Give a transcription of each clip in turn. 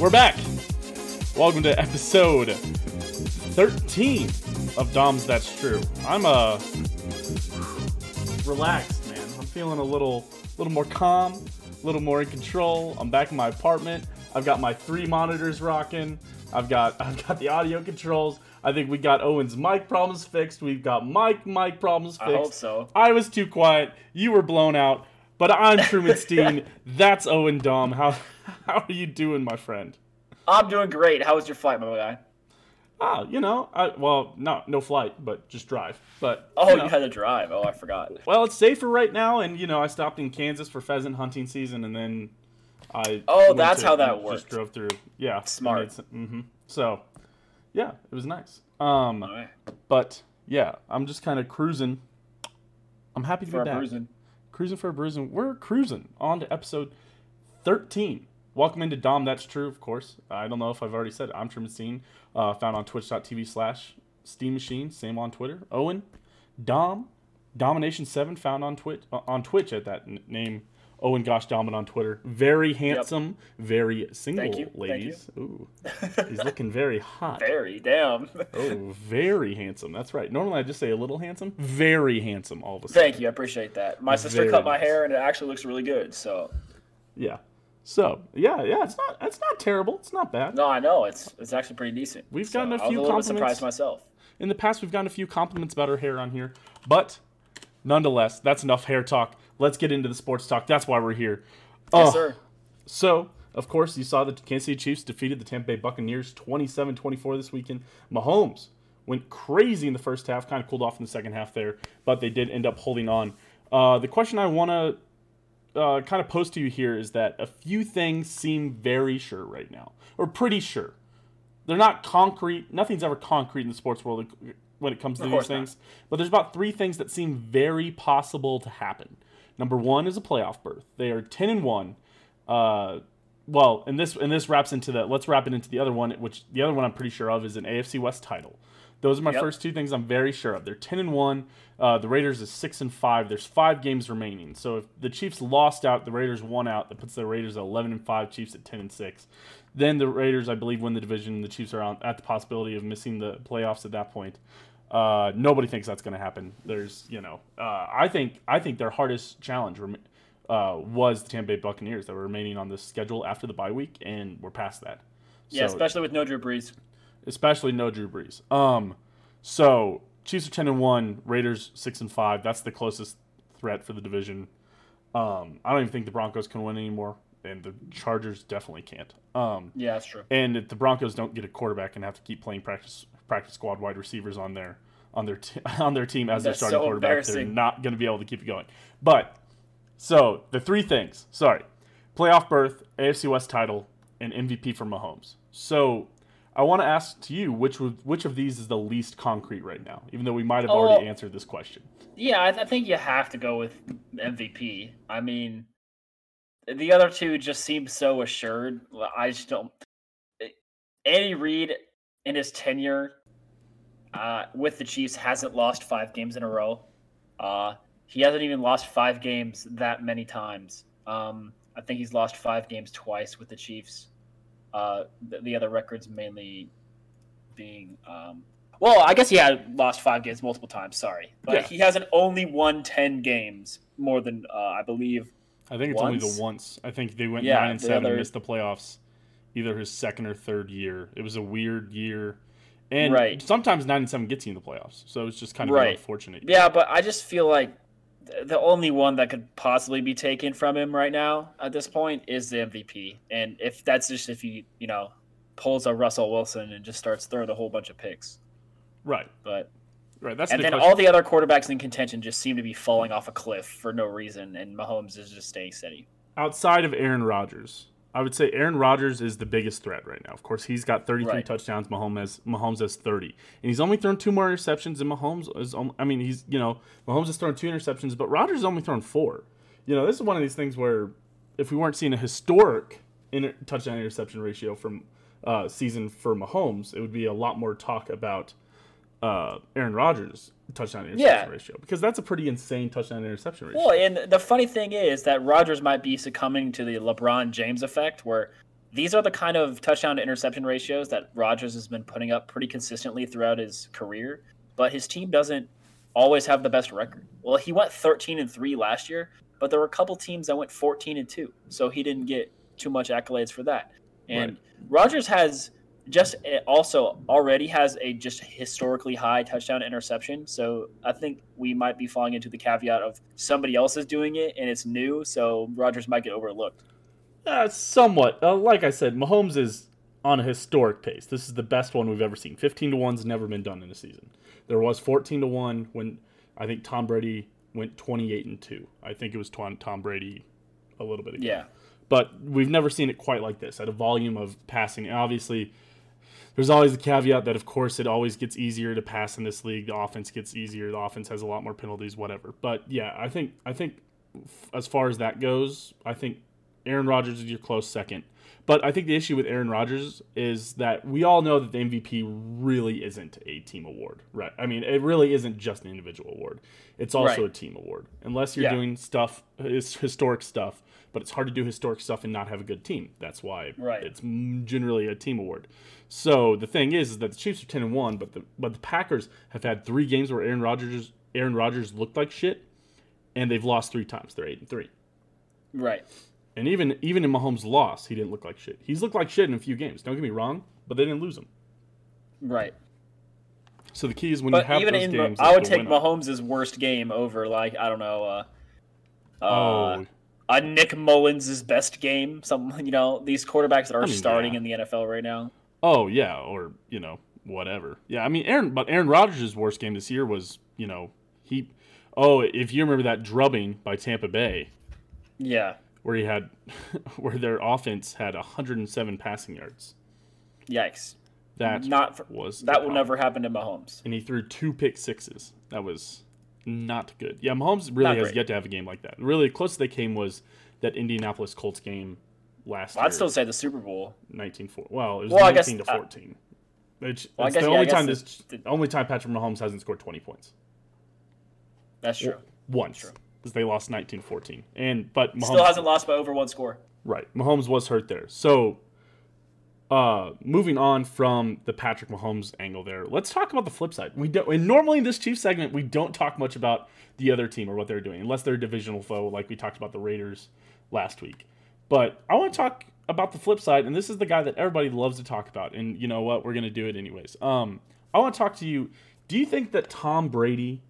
We're back. Welcome to episode 13 of Dom's That's True. I'm relaxed, man. I'm feeling a little more calm, a little more in control. I'm back in my apartment. I've got my three monitors rocking. I've got the audio controls. I think we got Owen's mic problems fixed. We've got mic problems fixed. I hope so. I was too quiet. You were blown out. But I'm Truman Steen. That's Owen Dom. How are you doing, my friend? I'm doing great. How was your flight, my guy? Ah, no flight, but just drive. But you had to drive. Oh, I forgot. Well, it's safer right now, and I stopped in Kansas for pheasant hunting season, and then I how that works. Just drove through. Yeah, smart. Mm-hmm. So, yeah, it was nice. All right. But yeah, I'm just kind of cruising. I'm happy to be back. Cruising for a bruising. We're cruising on to episode 13. Welcome into Dom, That's True, of course. I don't know if I've already said it. I'm Truman Steen, found on twitch.tv/steammachine, same on Twitter. Owen, Dom, Domination7, found on Twitch at that name. Owen Gosh Domin on Twitter. Very handsome, very single, ladies. Thank you. Ooh, he's looking very hot. Very, damn. Oh, very handsome. That's right. Normally I just say a little handsome. Very handsome all of a sudden. Thank you. I appreciate that. My sister cut my hair, and it actually looks really good. So, yeah. So, yeah, it's not terrible. It's not bad. No, I know. It's actually pretty decent. We've gotten a few compliments. I was a little bit surprised myself. In the past, we've gotten a few compliments about our hair on here. But, nonetheless, that's enough hair talk. Let's get into the sports talk. That's why we're here. Yes, sir. So, of course, you saw the Kansas City Chiefs defeated the Tampa Bay Buccaneers 27-24 this weekend. Mahomes went crazy in the first half, kind of cooled off in the second half there. But they did end up holding on. The question I want to kind of pose to you here is that a few things seem very sure right now, or pretty sure. They're not concrete. Nothing's ever concrete in the sports world when it comes to these things. But there's about three things that seem very possible to happen. Number one is a playoff berth. They are 10-1. And this wraps into that. Let's wrap it into the other one, which the other one I'm pretty sure of is an AFC West title. Those are my first two things I'm very sure of. They're 10-1. The Raiders is 6-5. There's 5 games remaining. So if the Chiefs lost out, the Raiders won out. That puts the Raiders at 11-5, Chiefs at 10-6. Then the Raiders, I believe, win the division. The Chiefs are at the possibility of missing the playoffs at that point. Nobody thinks that's going to happen. There's, I think their hardest challenge was the Tampa Bay Buccaneers that were remaining on the schedule after the bye week, and we're past that. Yeah, so, especially with no Drew Brees. So Chiefs are 10-1, Raiders 6-5. That's the closest threat for the division. I don't even think the Broncos can win anymore, and the Chargers definitely can't. Yeah, that's true. And if the Broncos don't get a quarterback and have to keep playing practice squad wide receivers on their team as their starting quarterback, they're not going to be able to keep it going. But so the three things: playoff berth, AFC West title, and MVP for Mahomes. So I want to ask to you which of these is the least concrete right now, even though we might have already answered this question. Yeah, I think you have to go with MVP. I mean, the other two just seem so assured. I just don't. Andy Reid in his tenure with the Chiefs hasn't lost 5 games in a row. He hasn't even lost 5 games that many times. I think he's lost 5 games twice with the Chiefs. The other records mainly being I guess he had lost 5 games multiple times. He hasn't only won 10 games more than I believe. I think it's only the once. I think they went 9-7 and missed the playoffs, either his second or third year. It was a weird year, and sometimes 9-7 gets you in the playoffs. So it's just kind of unfortunate. Yeah, but I just feel like the only one that could possibly be taken from him right now at this point is the MVP. And if that's just if he, pulls a Russell Wilson and just starts throwing a whole bunch of picks. Right. But that's and then question. All the other quarterbacks in contention just seem to be falling off a cliff for no reason, and Mahomes is just staying steady. Outside of Aaron Rodgers, I would say Aaron Rodgers is the biggest threat right now. Of course, he's got 33 touchdowns. Mahomes has 30, and he's only thrown 2 more interceptions. And Mahomes has thrown 2 interceptions, but Rodgers has only thrown 4. This is one of these things where if we weren't seeing a historic touchdown interception ratio from season for Mahomes, it would be a lot more talk about Aaron Rodgers' touchdown interception ratio, because that's a pretty insane touchdown interception ratio. Well, and the funny thing is that Rodgers might be succumbing to the LeBron James effect, where these are the kind of touchdown to interception ratios that Rodgers has been putting up pretty consistently throughout his career, but his team doesn't always have the best record. Well, he went 13-3 last year, but there were a couple teams that went 14-2, so he didn't get too much accolades for that. And right. Rodgers has just also already has a just historically high touchdown interception. So I think we might be falling into the caveat of somebody else is doing it and it's new. So Rodgers might get overlooked. Somewhat. Like I said, Mahomes is on a historic pace. This is the best one we've ever seen. 15-1's never been done in a season. There was 14-1 when I think Tom Brady went 28-2. I think it was Tom Brady a little bit ago. Yeah. But we've never seen it quite like this at a volume of passing. And obviously, there's always the caveat that, of course, it always gets easier to pass in this league. The offense gets easier. The offense has a lot more penalties, whatever. But, yeah, I think as far as that goes, I think Aaron Rodgers is your close second. But I think the issue with Aaron Rodgers is that we all know that the MVP really isn't a team award, right? I mean, it really isn't just an individual award. It's also a team award. Unless you're doing stuff, historic stuff. But it's hard to do historic stuff and not have a good team. That's why it's generally a team award. So the thing is that the Chiefs are 10-1, but the Packers have had 3 games where Aaron Rodgers looked like shit, and they've lost 3 times. They're 8-3. Right. And even in Mahomes' loss, he didn't look like shit. He's looked like shit in a few games. Don't get me wrong, but they didn't lose him. Right. So the key is when you have those games. I would take Mahomes' worst game over, like, I don't know. Nick Mullins' best game, something, you know, these quarterbacks that are starting in the NFL right now. Oh, yeah, or, you know, whatever. Yeah, I mean, Aaron Rodgers' worst game this year was, you know, if you remember that drubbing by Tampa Bay. Yeah. Where where their offense had 107 passing yards. Yikes. That will never happen to Mahomes. And he threw 2 pick sixes. That was not good. Yeah, Mahomes really has yet to have a game like that. Really close to the game was that Indianapolis Colts game last year. I'd still say the Super Bowl. 19-4. Well, it was 19-14. It's the only time Patrick Mahomes hasn't scored 20 points. That's true. Once. That's true. Because they lost 19-14. But Mahomes still hasn't lost by over 1 score. Right. Mahomes was hurt there. So moving on from the Patrick Mahomes angle there, let's talk about the flip side. And normally in this Chiefs segment, we don't talk much about the other team or what they're doing, unless they're a divisional foe, like we talked about the Raiders last week. But I want to talk about the flip side, and this is the guy that everybody loves to talk about. And you know what? We're going to do it anyways. I want to talk to you. Do you think that Tom Brady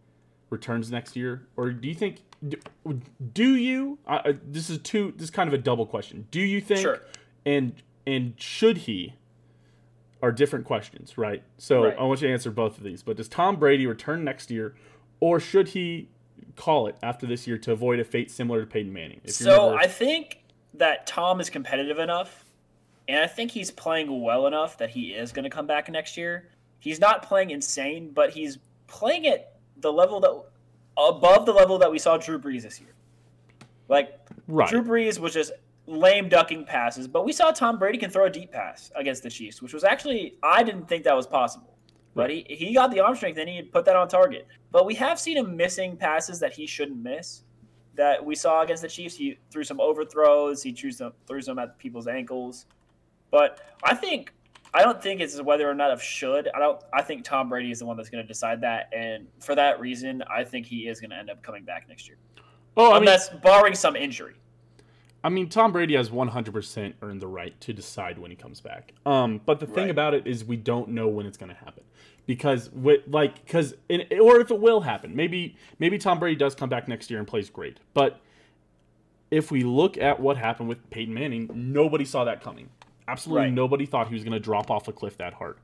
returns next year? Or do you think – this is kind of a double question. Do you think – Sure. And should he are different questions, right? So I want you to answer both of these. But does Tom Brady return next year, or should he call it after this year to avoid a fate similar to Peyton Manning? I think that Tom is competitive enough, and I think he's playing well enough that he is going to come back next year. He's not playing insane, but he's playing at the level above the level that we saw Drew Brees this year. Drew Brees was just lame ducking passes, but we saw Tom Brady can throw a deep pass against the Chiefs, which was actually, I didn't think that was possible. But he got the arm strength and he put that on target. But we have seen him missing passes that he shouldn't miss that we saw against the Chiefs. He threw some overthrows. He threw some at people's ankles. But I don't think it's whether or not of should. I think Tom Brady is the one that's going to decide that. And for that reason, I think he is going to end up coming back next year. Oh, unless barring some injury. I mean, Tom Brady has 100% earned the right to decide when he comes back. But the thing about it is we don't know when it's going to happen. Or if it will happen. Maybe Tom Brady does come back next year and plays great. But if we look at what happened with Peyton Manning, nobody saw that coming. Absolutely nobody thought he was going to drop off a cliff that hard.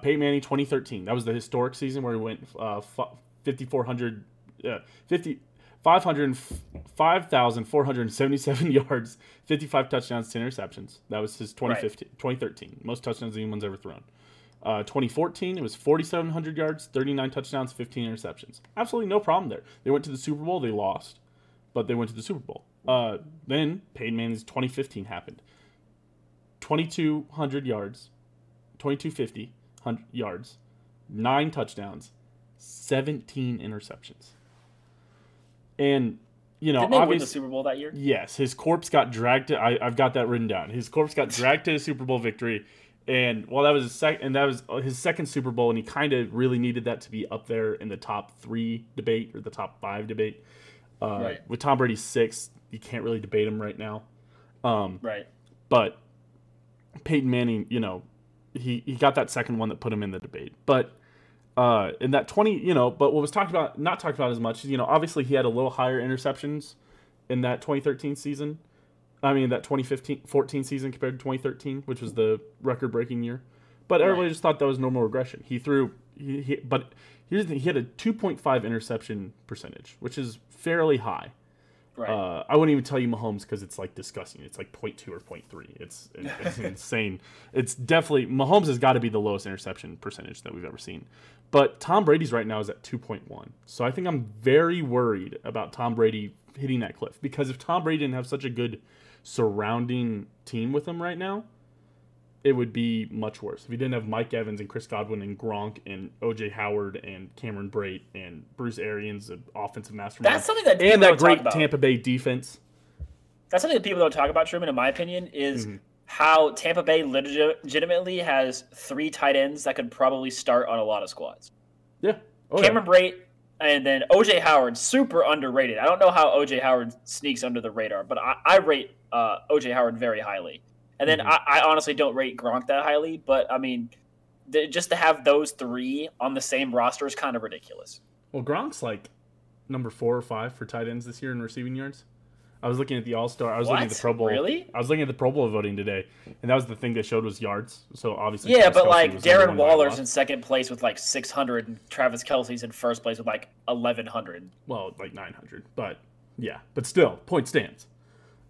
Peyton Manning 2013, that was the historic season where he went 5,477 yards, 55 touchdowns, 10 interceptions. That was his 2013, most touchdowns anyone's ever thrown. 2014, it was 4,700 yards, 39 touchdowns, 15 interceptions. Absolutely no problem there. They went to the Super Bowl. They lost, but they went to the Super Bowl. Then Peyton Manning's 2015 happened. 2,200 yards, 2,250 yards, 9 touchdowns, 17 interceptions. And you know, obviously win the Super Bowl that year. Yes, his corpse got dragged to. I've got that written down. His corpse got dragged to a Super Bowl victory, and well, that was his second Super Bowl, and he kind of really needed that to be up there in the top three debate or the top five debate. Right. With Tom Brady's sixth, you can't really debate him right now. Right. But Peyton Manning, you know, he got that second one that put him in the debate, but. In that 20, you know, but what was talked about, not talked about as much, you know, obviously he had a little higher interceptions in that 2013 season. I mean, that 2014 season compared to 2013, which was the record-breaking year. But everybody just thought that was normal regression. He threw, but here's the thing, he had a 2.5 interception percentage, which is fairly high. Right. I wouldn't even tell you Mahomes because it's like disgusting. It's like 0.2 or 0.3. It's insane. It's definitely Mahomes has got to be the lowest interception percentage that we've ever seen. But Tom Brady's right now is at 2.1. So I think I'm very worried about Tom Brady hitting that cliff because if Tom Brady didn't have such a good surrounding team with him right now, it would be much worse. If he didn't have Mike Evans and Chris Godwin and Gronk and OJ Howard and Cameron Brate and Bruce Arians, an offensive mastermind. That's something that and that great Tampa Bay defense. That's something that people don't talk about, Truman, in my opinion, is how Tampa Bay legitimately has three tight ends that could probably start on a lot of squads. Yeah. Oh, Cameron Brate and then OJ Howard, super underrated. I don't know how OJ Howard sneaks under the radar, but I rate OJ Howard very highly. And then I honestly don't rate Gronk that highly, but I mean, just to have those three on the same roster is kind of ridiculous. Well, Gronk's like number 4 or 5 for tight ends this year in receiving yards. I was looking at the All-Star. I was looking at the Pro Bowl. Really? I was looking at the Pro Bowl voting today, and that was the thing they showed was yards. So obviously, yeah, Travis but Kelsey like Darren Waller's in second place with like 600, and Travis Kelsey's in first place with like 1,100. Well, like 900, but yeah, but still, point stands.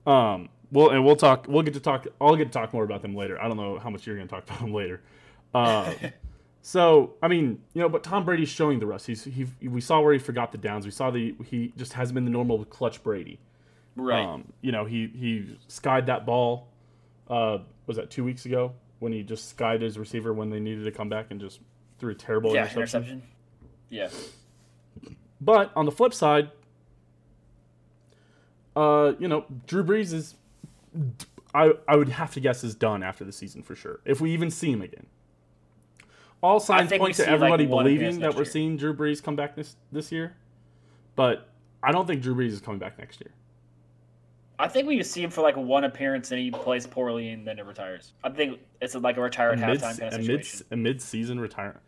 I'll get to talk more about them later. I don't know how much you're going to talk about them later. So I mean, you know, but Tom Brady's showing the rust. We saw where he forgot the downs. We saw he just hasn't been the normal clutch Brady. Right. You know, he skied that ball. Was that 2 weeks ago when he just skied his receiver when they needed to come back and just threw a terrible interception? Yeah. But on the flip side, you know, Drew Brees is. I would have to guess is done after the season for sure. If we even see him again, all signs point to everybody believing that we're seeing Drew Brees come back this year. But I don't think Drew Brees is coming back next year. I think we just see him for like one appearance and he plays poorly and then it retires. I think it's like a retire at halftime kind of situation. A mid-season retirement.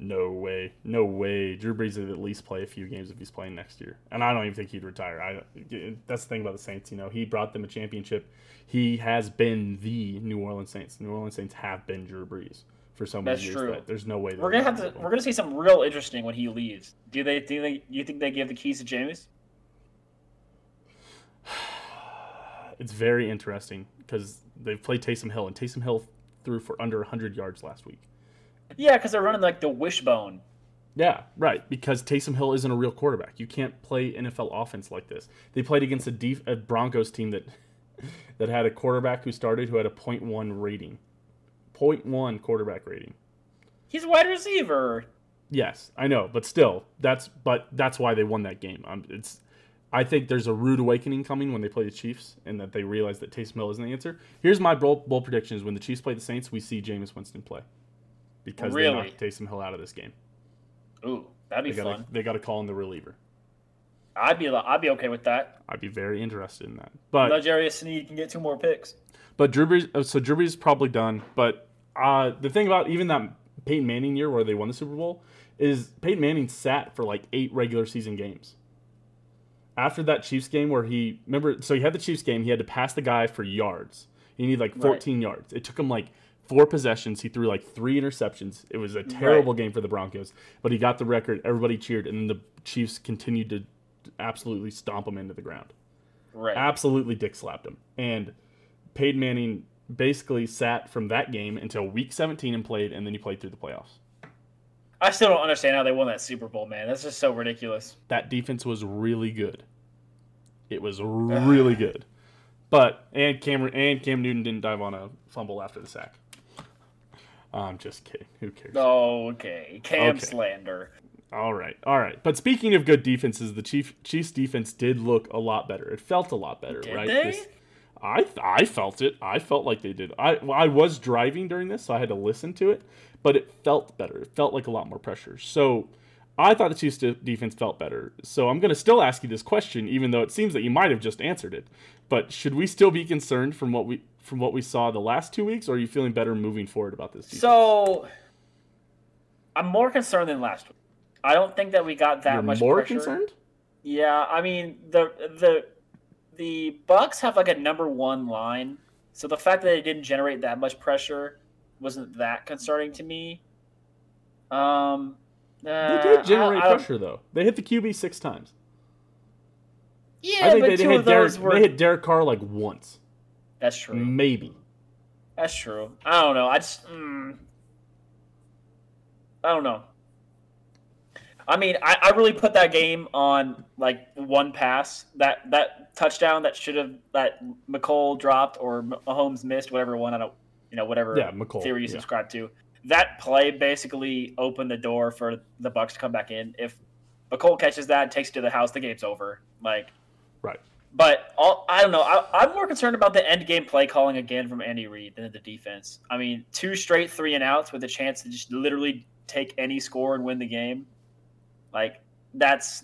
No way. Drew Brees would at least play a few games if he's playing next year. And I don't even think he'd retire. That's the thing about the Saints, you know. He brought them a championship. He has been the New Orleans Saints. The New Orleans Saints have been Drew Brees for so many years. That's true. There's no way. We're gonna see some real interesting when he leaves. You think they give the keys to Jameis? It's very interesting because they've played Taysom Hill, and Taysom Hill threw for under 100 yards last week. Yeah, because they're running like the wishbone. Yeah, right. Because Taysom Hill isn't a real quarterback. You can't play NFL offense like this. They played against a Broncos team that had a quarterback who had a 0.1 rating. 0.1 quarterback rating. He's a wide receiver. Yes, I know, but still, that's why they won that game. I think there's a rude awakening coming when they play the Chiefs and that they realize that Taysom Hill isn't the answer. Here's my bold prediction: is when the Chiefs play the Saints, we see Jameis Winston play. Because they knocked Taysom Hill out of this game. Ooh, that'd be fun. They got to call in the reliever. I'd be okay with that. I'd be very interested in that. But Najarius Sneed can get 2 more picks. But Drew Brees is probably done. But the thing about even that Peyton Manning year where they won the Super Bowl is Peyton Manning sat for like 8 regular season games. After that Chiefs game where he had the Chiefs game, he had to pass the guy for yards. He needed like 14 yards. It took him like 4 possessions. He threw like 3 interceptions. It was a terrible game for the Broncos, but he got the record. Everybody cheered, and then the Chiefs continued to absolutely stomp him into the ground. Right. Absolutely dick slapped him. And Peyton Manning basically sat from that game until week 17 and played, and then he played through the playoffs. I still don't understand how they won that Super Bowl, man. That's just so ridiculous. That defense was really good. It was really good. But Cam Newton didn't dive on a fumble after the sack. I'm just kidding. Who cares? Oh, okay. Cam slander. All right. But speaking of good defenses, the Chiefs defense did look a lot better. It felt a lot better, did right? They? I felt it. I felt like they did. I was driving during this, so I had to listen to it, but it felt better. It felt like a lot more pressure. So I thought the Chiefs defense felt better. So I'm going to still ask you this question, even though it seems that you might have just answered it. But should we still be concerned from what we saw the last 2 weeks, or are you feeling better moving forward about this defense? So I'm more concerned than last week. I don't think that we got that much pressure. You're more concerned? Yeah, I mean, the Bucks have like a number one line, so the fact that they didn't generate that much pressure wasn't that concerning to me. They did generate pressure though. They hit the QB 6 times. Yeah, I think but they two of those were... They hit Derek Carr like once. That's true. Maybe. That's true. I don't know. I don't know. I mean, I really put that game on like one pass, that touchdown that Mecole dropped or Mahomes missed, whatever one, I don't, whatever theory you subscribe to. That play basically opened the door for the Bucs to come back in. If Mecole catches that and takes it to the house, the game's over. Like, right. But I don't know. I'm more concerned about the end game play calling again from Andy Reid than the defense. I mean, 2 straight 3-and-outs with a chance to just literally take any score and win the game. Like, that's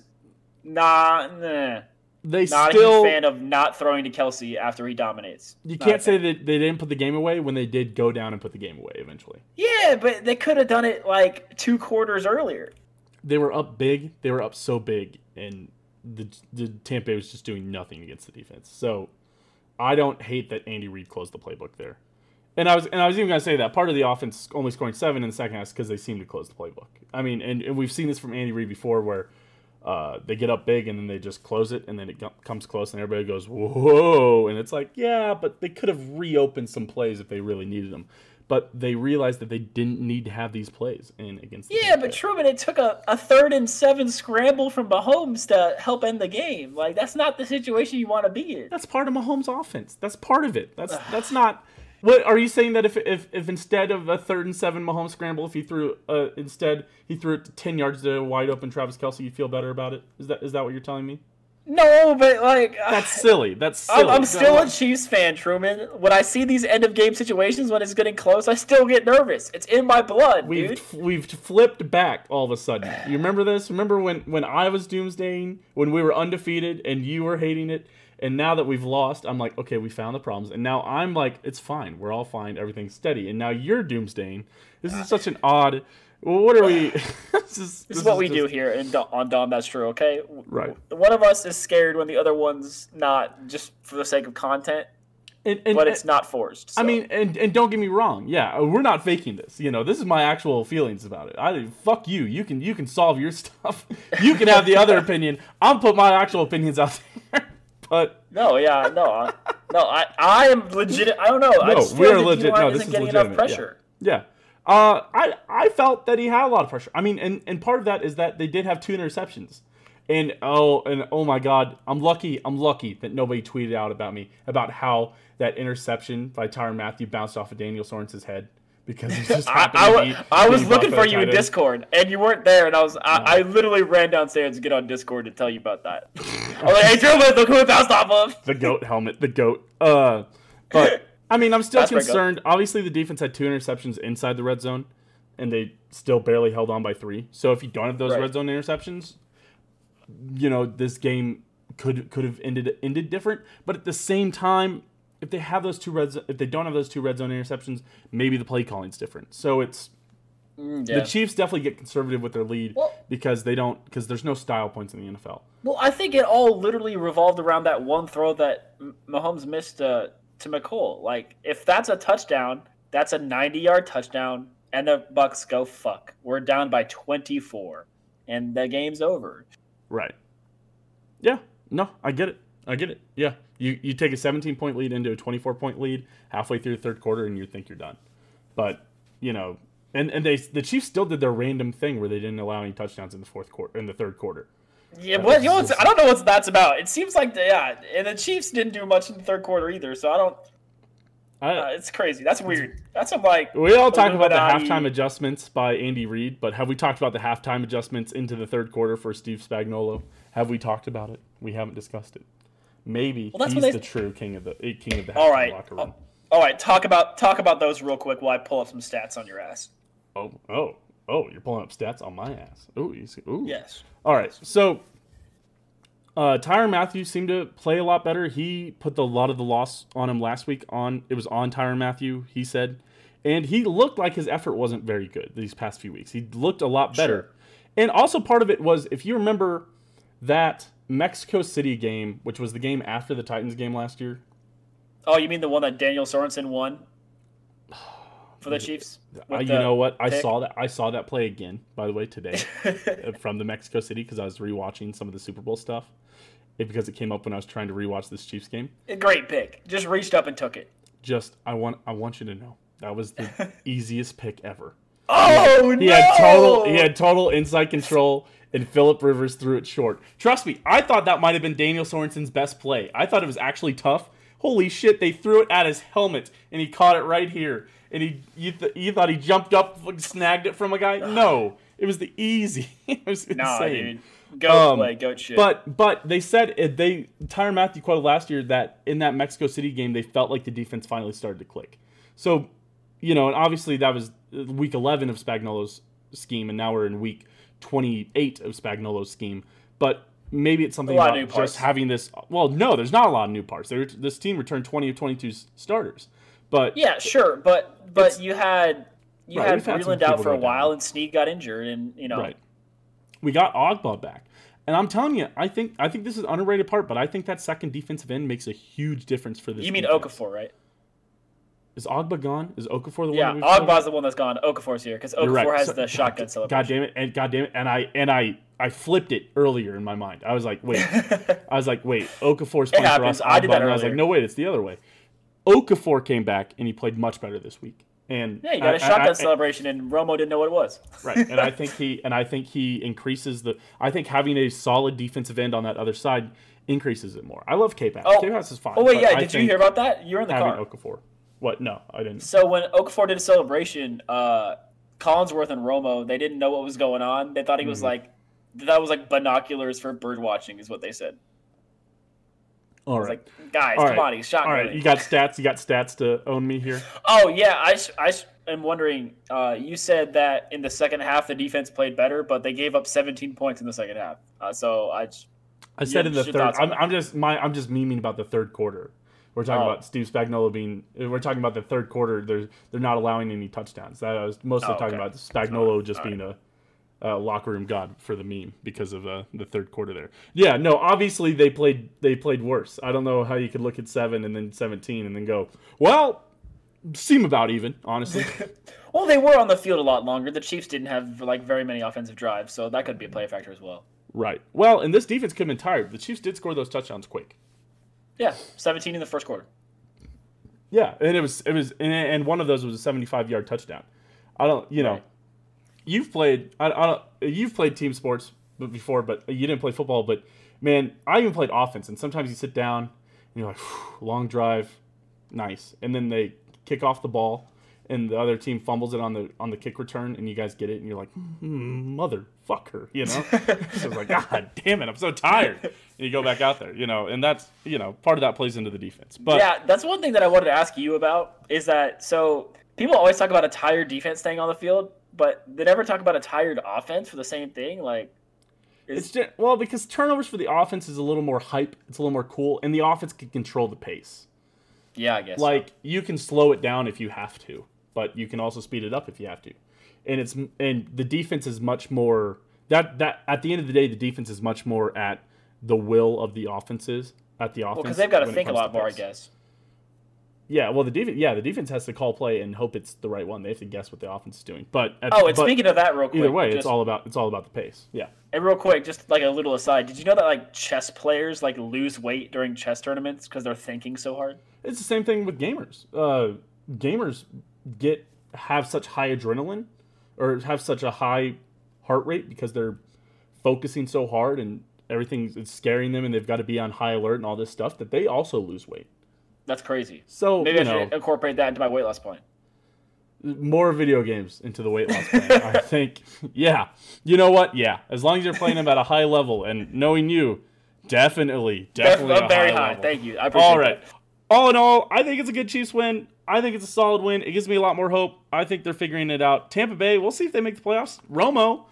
not. Nah. They not still, a huge fan of not throwing to Kelsey after he dominates. You can't say that they didn't put the game away when they did go down and put the game away eventually. Yeah, but they could have done it like 2 quarters earlier. They were up big. They were up so big, and the Tampa Bay was just doing nothing against the defense. So I don't hate that Andy Reid closed the playbook there. And I was even going to say that part of the offense only scoring 7 in the second half is because they seemed to close the playbook. I mean, and we've seen this from Andy Reid before where they get up big and then they just close it, and then it comes close and everybody goes, whoa. And it's like, yeah, but they could have reopened some plays if they really needed them. But they realized that they didn't need to have these plays in against the Yeah, but Truman, it took a 3rd-and-7 scramble from Mahomes to help end the game. Like, that's not the situation you want to be in. That's part of Mahomes' offense. That's part of it. That's not... What are you saying that if instead of a 3rd-and-7 Mahomes scramble, if he threw he threw it 10 yards to a wide open Travis Kelsey, you feel better about it? Is that what you're telling me? No, but like that's silly. I'm still a Chiefs fan, Truman. When I see these end of game situations when it's getting close, I still get nervous. It's in my blood, dude. We've flipped back all of a sudden. You remember this? Remember when I was doomsdaying, when we were undefeated and you were hating it? And now that we've lost, I'm like, okay, we found the problems. And now I'm like, it's fine. We're all fine. Everything's steady. And now you're doomsdaying. This is such an odd. What are we? This is what we do here on Dom. That's true. Okay. Right. One of us is scared when the other one's not, just for the sake of content. But it's not forced. So. I mean, and don't get me wrong. Yeah, we're not faking this. This is my actual feelings about it. Fuck you. You can solve your stuff. You can have the other opinion. I'll put my actual opinions out there. But I am legit. I don't know. We're legit. No, this is legitimate. Enough pressure. Yeah. I felt that he had a lot of pressure. I mean, and part of that is that they did have 2 interceptions, and oh my God, I'm lucky that nobody tweeted out about me about how that interception by Tyrann Mathieu bounced off of Daniel Sorensen's head. Because it just I was looking for you in Discord, and you weren't there, and I literally ran downstairs to get on Discord to tell you about that. I was like, hey, Truman, look who it bounced off of. The goat helmet, the goat. But, I mean, I'm still concerned. Obviously, the defense had 2 interceptions inside the red zone, and they still barely held on by 3. So if you don't have those red zone interceptions, this game could have ended different. But at the same time, if they don't have those 2 red zone interceptions, maybe the play calling's different. So it's the Chiefs definitely get conservative with their lead because there's no style points in the NFL. Well, I think it all literally revolved around that one throw that Mahomes missed to Mecole. Like, if that's a touchdown, that's a 90-yard touchdown, and the Bucs go fuck. We're down by 24, and the game's over. Right. Yeah. No, I get it. Yeah. You take a 17-point lead into a 24-point lead halfway through the 3rd quarter, and you think you're done. But, the Chiefs still did their random thing where they didn't allow any touchdowns in the 4th quarter, in the 3rd quarter. Yeah, I don't know what that's about. It seems like, and the Chiefs didn't do much in the 3rd quarter either, so I don't. It's crazy. That's weird. That's some, like, we all talk about the halftime adjustments by Andy Reid, but have we talked about the halftime adjustments into the third quarter for Steve Spagnuolo? Have we talked about it? We haven't discussed it. Maybe he's the true king of the halftime locker room. All right, talk about those real quick while I pull up some stats on your ass. Oh! You're pulling up stats on my ass. Ooh. Yes. All right, so Tyrann Mathieu seemed to play a lot better. He put a lot of the loss on him last week. It was on Tyrann Mathieu, he said, and he looked like his effort wasn't very good these past few weeks. He looked a lot better, sure. And also part of it was, if you remember that Mexico City game, which was the game after the Titans game last year. Oh, you mean the one that Daniel Sorensen won for the Chiefs? You know what? I saw that play again, by the way, today from the Mexico City, because I was rewatching some of the Super Bowl stuff because it came up when I was trying to rewatch this Chiefs game. A great pick. Just reached up and took it. I want you to know that was the easiest pick ever. Oh, no! He had total inside control, and Phillip Rivers threw it short. Trust me, I thought that might have been Daniel Sorensen's best play. I thought it was actually tough. Holy shit, they threw it at his helmet, and he caught it right here. And you thought he jumped up, snagged it from a guy? No, it was the easy. It was insane. Nah, dude. Goat play, goat shit. But they said, Tyrann Mathieu quoted last year that in that Mexico City game, they felt like the defense finally started to click. So, you know, and obviously that was week 11 of Spagnuolo's scheme, and now we're in week 28 of Spagnuolo's scheme. But maybe it's something about just having this. Well, no, there's not a lot of new parts. This team returned 20 of 22 starters, but yeah, sure. But you had Freeland out for a while, and Snead got injured, and you know, right. We got Ogba back, and I'm telling you, I think this is an underrated part, but I think that second defensive end makes a huge difference for this. You mean defense. Okafor, right? Is Ogba gone? Is Okafor the one? Yeah, Ogba's the one that's gone. Okafor's here because Okafor has the shotgun celebration. God damn it! And I flipped it earlier in my mind. I was like, wait, Okafor's playing for us. I did that earlier. I was like, no, wait, it's the other way. Okafor came back and he played much better this week. And yeah, you got a shotgun celebration, and Romo didn't know what it was. Right, and I think he increases the. I think having a solid defensive end on that other side increases it more. I love K-Pass. K-Pass is fine. Oh wait, yeah, did you hear about that? You're in the car. Okafor. What? No, I didn't. So when Okafor did a celebration, Collinsworth and Romo, they didn't know what was going on. They thought he was like, that was like binoculars for bird watching, is what they said. All right, like, guys, come on, he's shotgunning. All right, you got stats to own me here. Oh yeah, I am wondering. You said that in the second half the defense played better, but they gave up 17 points in the second half. I said in the third. I'm just memeing about the third quarter. We're talking about Steve Spagnuolo we're talking about the third quarter. They're not allowing any touchdowns. I was mostly talking about Spagnuolo just being a locker room god for the meme because of the third quarter there. Yeah, no, obviously they played worse. I don't know how you could look at 7 and then 17 and then go, well, seem about even, honestly. Well, they were on the field a lot longer. The Chiefs didn't have like very many offensive drives, so that could be a play factor as well. Right. Well, and this defense could have been tired. The Chiefs did score those touchdowns quick. Yeah, 17 in the first quarter. Yeah, and it was, and one of those was a 75-yard touchdown. You've played team sports before, but you didn't play football. But man, I even played offense, and sometimes you sit down and you're like, long drive, nice, and then they kick off the ball, and the other team fumbles it on the kick return, and you guys get it, and you're like, motherfucker, you know? So it's like, God damn it, I'm so tired. And you go back out there, you know, and that's, you know, part of that plays into the defense. But yeah, that's one thing that I wanted to ask you about is that, so people always talk about a tired defense staying on the field, but they never talk about a tired offense for the same thing, like. It's just, well, because turnovers for the offense is a little more hype, it's a little more cool, and the offense can control the pace. Yeah, I guess. Like, you can slow it down if you have to, but you can also speed it up if you have to. And the defense is much more that at the end of the day, the defense is much more at the will of the offenses at the offense. Well, because they've got to think a lot more, I guess. Yeah, well, the defense has to call play and hope it's the right one. They have to guess what the offense is doing. But speaking of that, real quick. Either way, it's all about the pace. Yeah. And real quick, just like a little aside, did you know that like chess players like lose weight during chess tournaments because they're thinking so hard? It's the same thing with gamers. Gamers have such high adrenaline or have such a high heart rate because they're focusing so hard and everything is scaring them and they've got to be on high alert and all this stuff that they also lose weight. That's crazy. So maybe I should incorporate that into my weight loss plan. More video games into the weight loss plan. I think, yeah. You know what? Yeah. As long as you're playing them at a high level and knowing you, definitely a very high level. Thank you. I appreciate it. All right. That. All in all, I think it's a good Chiefs win. I think it's a solid win. It gives me a lot more hope. I think they're figuring it out. Tampa Bay, we'll see if they make the playoffs. Romo,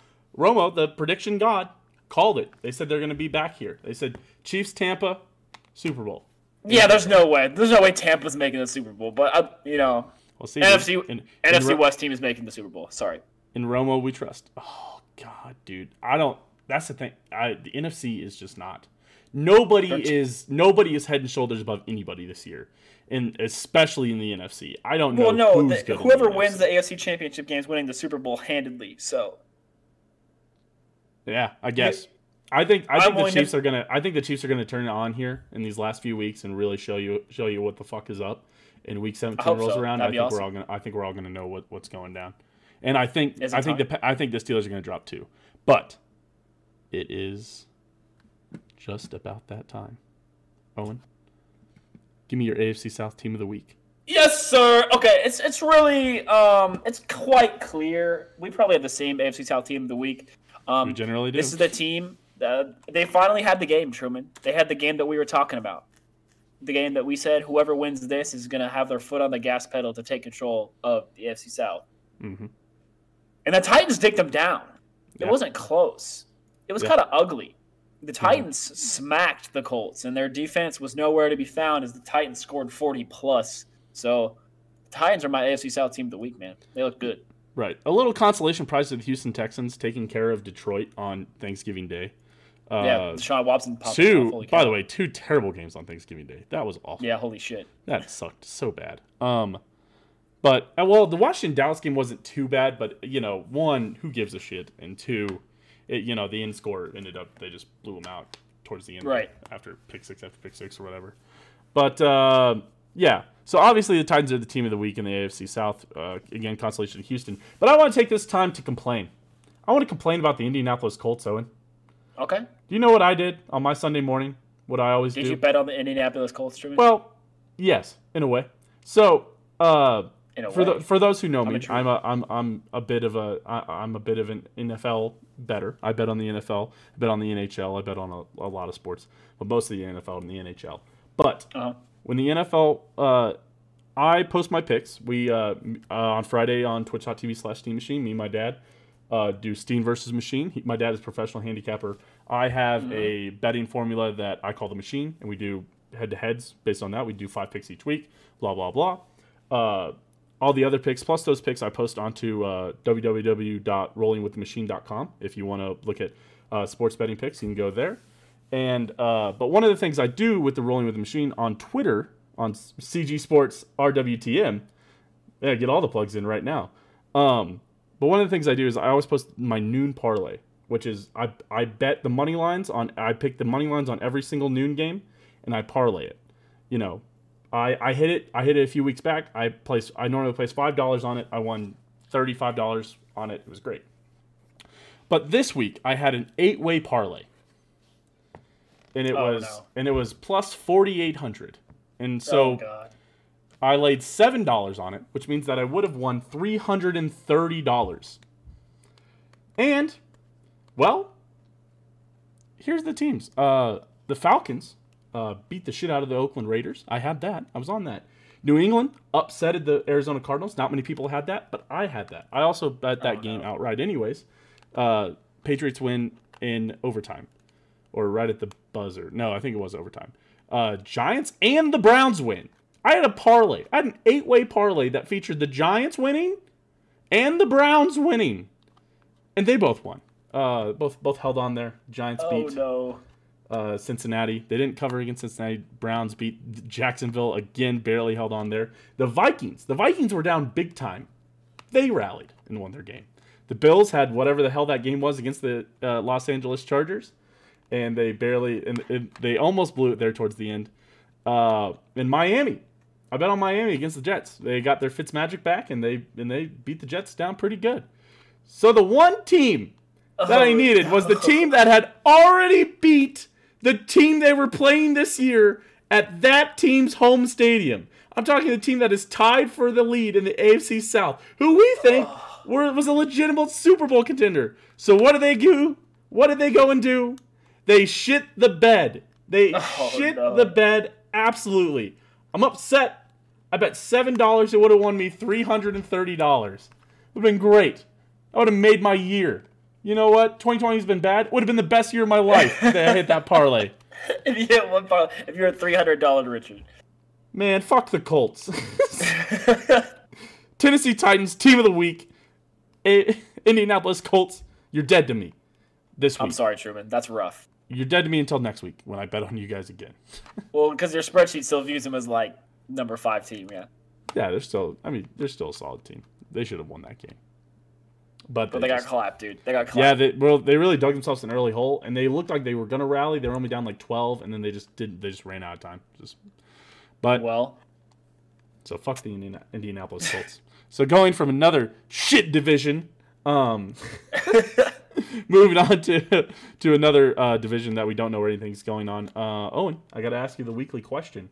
the prediction god, called it. They said they're going to be back here. They said Chiefs, Tampa, Super Bowl. Yeah, there's no way. There's no way Tampa's making the Super Bowl. But, we'll see. NFC West team is making the Super Bowl. Sorry. In Romo, we trust. Oh, God, dude. That's the thing. The NFC is just not. Nobody is head and shoulders above anybody this year, and especially in the NFC. I don't know. Well, no, whoever wins the AFC Championship game is winning the Super Bowl handedly. So, yeah, I guess. I think the Chiefs are gonna turn it on here in these last few weeks and really show you what the fuck is up. And Week 17 rolls around. That'd be awesome. I think we're all gonna know what's going down. And I think the Steelers are gonna drop too. But it is just about that time. Owen, give me your AFC South team of the week. Yes, sir. Okay, it's really it's quite clear. We probably have the same AFC South team of the week. We generally do. This is the team. They finally had the game, Truman. They had the game that we were talking about. The game that we said whoever wins this is going to have their foot on the gas pedal to take control of the AFC South. Mm-hmm. And the Titans dicked them down. Yeah. It wasn't close. It was kind of ugly. The Titans smacked the Colts, and their defense was nowhere to be found as the Titans scored 40-plus. So the Titans are my AFC South team of the week, man. They look good. Right. A little consolation prize to the Houston Texans taking care of Detroit on Thanksgiving Day. Deshaun Watson popped off. By the way, two terrible games on Thanksgiving Day. That was awful. Yeah, holy shit. That sucked so bad. But the Washington-Dallas game wasn't too bad, but, one, who gives a shit, and two, the end score ended up, they just blew them out towards the end. Right. After pick six or whatever. But, so obviously the Titans are the team of the week in the AFC South. Again, consolation to Houston. But I want to take this time to complain. I want to complain about the Indianapolis Colts, Owen. Okay. Do you know what I did on my Sunday morning? What I always do? Did you bet on the Indianapolis Colts, Truman? Well, yes, in a way. So, for those who know I'm a bit of an NFL better. I bet on the NFL, I bet on the NHL, I bet on a lot of sports, but mostly the NFL and the NHL. But when the NFL, I post my picks. We on Friday on twitch.tv/Steam Machine. Me and my dad do Steam versus Machine. My dad is a professional handicapper. I have a betting formula that I call the Machine, and we do head to heads based on that. We do 5 picks each week. Blah blah blah. All the other picks, plus those picks, I post onto www.rollingwiththemachine.com. If you want to look at sports betting picks, you can go there. And but one of the things I do with the Rolling with the Machine on Twitter, on CG Sports RWTM, I get all the plugs in right now. But one of the things I do is I always post my noon parlay, which is I bet the money lines on. I pick the money lines on every single noon game, and I parlay it. I hit it a few weeks back. I normally place $5 on it. I won $35 on it. It was great. But this week I had an 8-way parlay. And it was plus 4,800. And so I laid $7 on it, which means that I would have won $330. And here's the teams. The Falcons beat the shit out of the Oakland Raiders. I had that. I was on that. New England upsetted the Arizona Cardinals. Not many people had that, but I had that. I also bet that game outright anyways. Patriots win in overtime. Or right at the buzzer. No, I think it was overtime. Giants and the Browns win. I had a parlay. I had an 8-way parlay that featured the Giants winning and the Browns winning. And they both won. Both held on there. Giants beat. Oh, no. Cincinnati. They didn't cover against Cincinnati. Browns beat Jacksonville again, barely held on there. The Vikings were down big time. They rallied and won their game. The Bills had whatever the hell that game was against the Los Angeles Chargers, and they they almost blew it there towards the end. In Miami, I bet on Miami against the Jets. They got their Fitzmagic back, and they beat the Jets down pretty good. So the one team that I needed was the team that had already beat the team they were playing this year at that team's home stadium. I'm talking the team that is tied for the lead in the AFC South, who we think was a legitimate Super Bowl contender. So what do they do? What did they go and do? They shit the bed. The bed absolutely. I'm upset. I bet $7 it would have won me $330. It would have been great. I would have made my year. You know what? 2020 has been bad. It would have been the best year of my life if I hit that parlay. If you hit one parlay, if you're a $300 Richard. Man, fuck the Colts. Tennessee Titans, team of the week. Indianapolis Colts, you're dead to me this week. I'm sorry, Truman. That's rough. You're dead to me until next week when I bet on you guys again. Well, because your spreadsheet still views them as, like, number 5 team, yeah. Yeah, they're still a solid team. They should have won that game. But they got clapped, dude. They got clapped. Yeah, they really dug themselves an early hole, and they looked like they were going to rally. They were only down, like, 12, and then they just ran out of time. So fuck the Indianapolis Colts. So going from another shit division, moving on to another division that we don't know where anything's going on. Owen, I got to ask you the weekly question.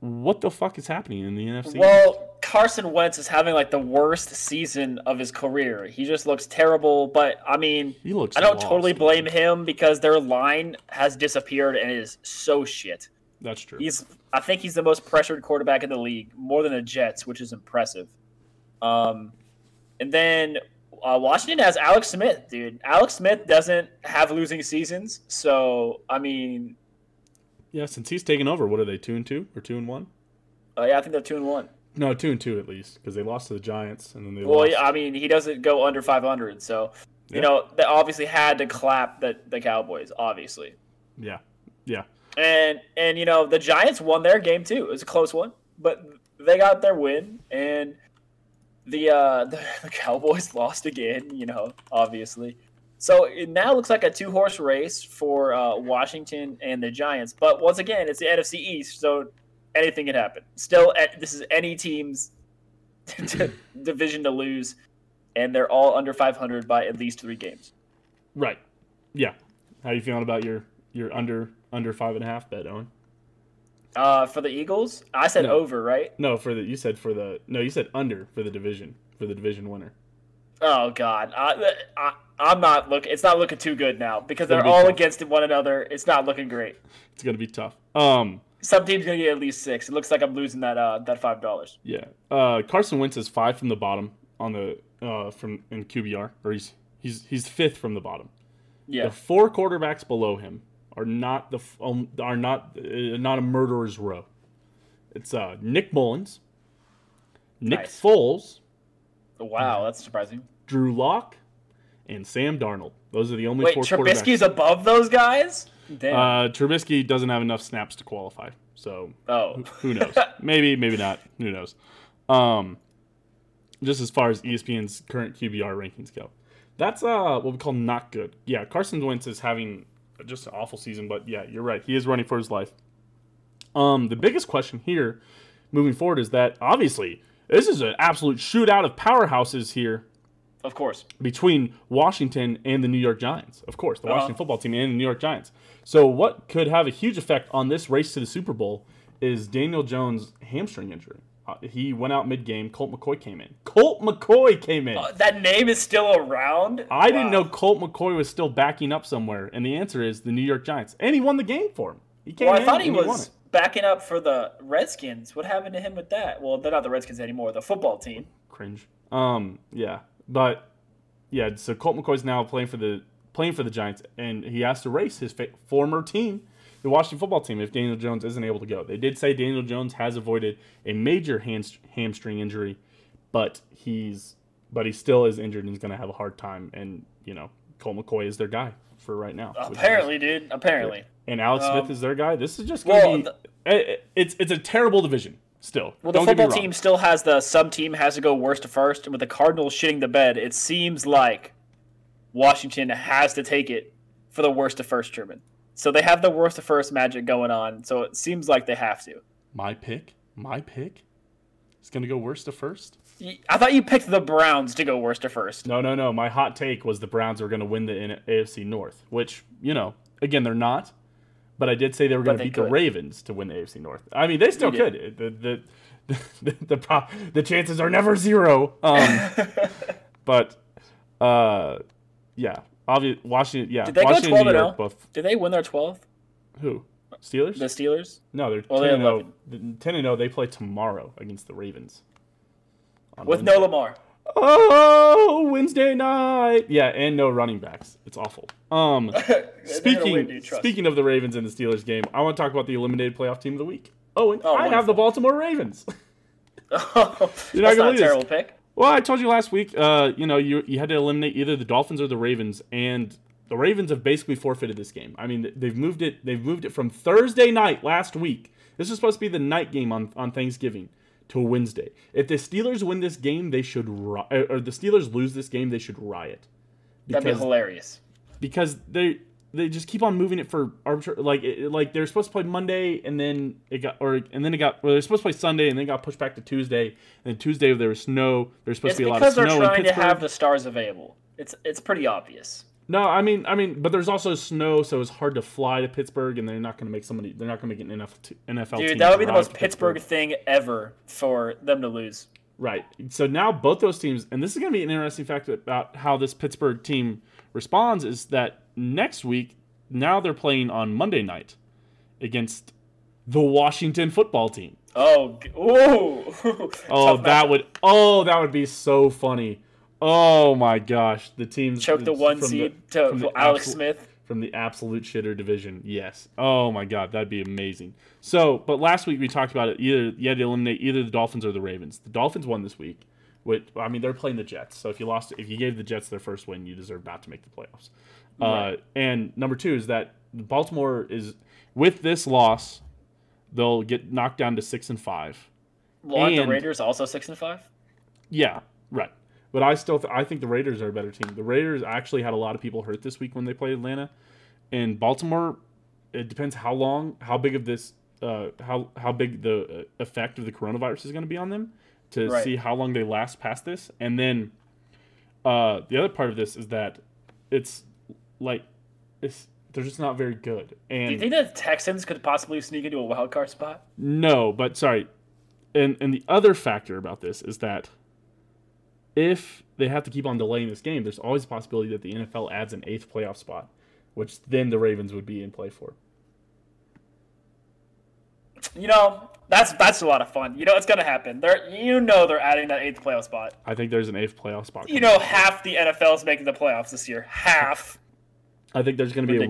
What the fuck is happening in the NFC? Well, Carson Wentz is having like the worst season of his career. He just looks terrible, but I mean, I don't totally blame him because their line has disappeared and it is so shit. That's true. I think he's the most pressured quarterback in the league, more than the Jets, which is impressive. And then Washington has Alex Smith, dude. Alex Smith doesn't have losing seasons, so I mean, yeah. Since he's taken over, what are they 2-2 or 2-1? Yeah, I think they're 2-1. No, 2-2 at least because they lost to the Giants and then they. Well, lost. Yeah, I mean, he doesn't go under 500, so yeah. You know they obviously had to clap the Cowboys, obviously. Yeah. And you know, the Giants won their game, too. It was a close one, but they got their win. And the Cowboys lost again, you know, obviously. So it now looks like a two-horse race for Washington and the Giants. But once again, it's the NFC East, so anything can happen. Still, this is any team's division to lose, and they're all under 500 by at least 3 games. Right. Yeah. How are you feeling about your under 5.5 bet, Owen? For the Eagles, I said over, right? No, you said under for the division winner. Oh God, I'm not looking. It's not looking too good now because they're all tough. Against one another. It's not looking great. It's gonna be tough. Some team's gonna get at least 6. It looks like I'm losing that $5. Yeah. Carson Wentz is 5 from the bottom on the from in QBR, or he's 5th from the bottom. Yeah. The 4 quarterbacks below him are not a murderer's row. It's Nick Mullins, Nick Foles. Wow, that's surprising. Drew Lock and Sam Darnold. Those are the only 4 quarterbacks. Wait, Trubisky's above those guys? Damn. Trubisky doesn't have enough snaps to qualify, so who knows? Maybe not. Who knows? Just as far as ESPN's current QBR rankings go, that's what we call not good. Yeah, Carson Wentz is having just an awful season, but yeah, you're right. He is running for his life. The biggest question here moving forward is that obviously this is an absolute shootout of powerhouses here. Of course. Between Washington and the New York Giants. Of course, the Washington football team and the New York Giants. So what could have a huge effect on this race to the Super Bowl is Daniel Jones' hamstring injury. He went out mid-game. Colt McCoy came in. That name is still around? I didn't know Colt McCoy was still backing up somewhere, and the answer is the New York Giants. And he won the game for him. He came in. I thought he was backing up for the Redskins. What happened to him with that? Well, they're not the Redskins anymore. The football team. Cringe. Yeah. But, yeah, so Colt McCoy's now playing for the Giants, and he has to race his former team, the Washington football team, if Daniel Jones isn't able to go. They did say Daniel Jones has avoided a major hamstring injury, but he still is injured and he's going to have a hard time. And, you know, Colt McCoy is their guy for right now. Apparently, dude. Apparently. And Alex Smith is their guy. This is just going to be – it's a terrible division still. Well, the football team still has some team has to go worst to first. And with the Cardinals shitting the bed, it seems like Washington has to take it for the worst to first, Truman. So they have the worst of first magic going on. So it seems like they have to. My pick? It's going to go worst to first? I thought you picked the Browns to go worst to first. No. My hot take was the Browns were going to win the AFC North, which, you know, again, they're not. But I did say they were going to beat the Ravens to win the AFC North. I mean, they still could. The chances are never zero. But yeah, obviously Washington. Yeah, did they Washington, go 12-0? Did they win their 12th? Who? Steelers? The Steelers? No, they're 10-0. 10-0. They play tomorrow against the Ravens. With Wednesday. No Lamar. Oh, Wednesday night. Yeah, and no running backs. It's awful. Speaking of the Ravens and the Steelers game, I want to talk about the eliminated playoff team of the week. I have the Baltimore Ravens. That's not a terrible pick. Well, I told you last week, you had to eliminate either the Dolphins or the Ravens, and the Ravens have basically forfeited this game. I mean, they've moved it from Thursday night last week. This was supposed to be the night game on Thanksgiving. To Wednesday. If the Steelers win this game, they should or the Steelers lose this game, they should riot. That'd be hilarious. Because they just keep on moving it for arbitrary. Like they're supposed to play Monday, and then it got they're supposed to play Sunday, and then got pushed back to Tuesday. And then Tuesday there was snow. There's supposed to be a lot of snow in Pittsburgh. It's because they're trying to have the stars available. It's pretty obvious. No, I mean, but there's also snow, so it's hard to fly to Pittsburgh, and they're not going to make an NFL team. Dude, that would be the most Pittsburgh thing ever for them to lose. Right. So now both those teams, and this is going to be an interesting fact about how this Pittsburgh team responds, is that next week, now they're playing on Monday night against the Washington Football Team. Oh, ooh. That would be so funny. Oh my gosh, the teams choke the one seed to Alex Smith from the absolute shitter division. Yes. Oh my God, that'd be amazing. So, but last week we talked about it. You had to eliminate either the Dolphins or the Ravens. The Dolphins won this week. They're playing the Jets. So if you gave the Jets their first win, you deserve not to make the playoffs. Right. And number two is that Baltimore is with this loss, they'll get knocked down to 6-5. Well, and the Raiders also 6-5. Yeah. Right. But I still I think the Raiders are a better team. The Raiders actually had a lot of people hurt this week when they played Atlanta, and Baltimore. It depends how big the effect of the coronavirus is going to be on them to see how long they last past this. And then the other part of this is that they're just not very good. And do you think that the Texans could possibly sneak into a wild card spot? No, but sorry. And the other factor about this is that. If they have to keep on delaying this game, there's always a possibility that the NFL adds an 8th playoff spot, which then the Ravens would be in play for. You know, that's a lot of fun. You know, it's going to happen. They're adding that 8th playoff spot. I think there's an 8th playoff spot. You know, half the NFL is making the playoffs this year. Half. I think there's going to be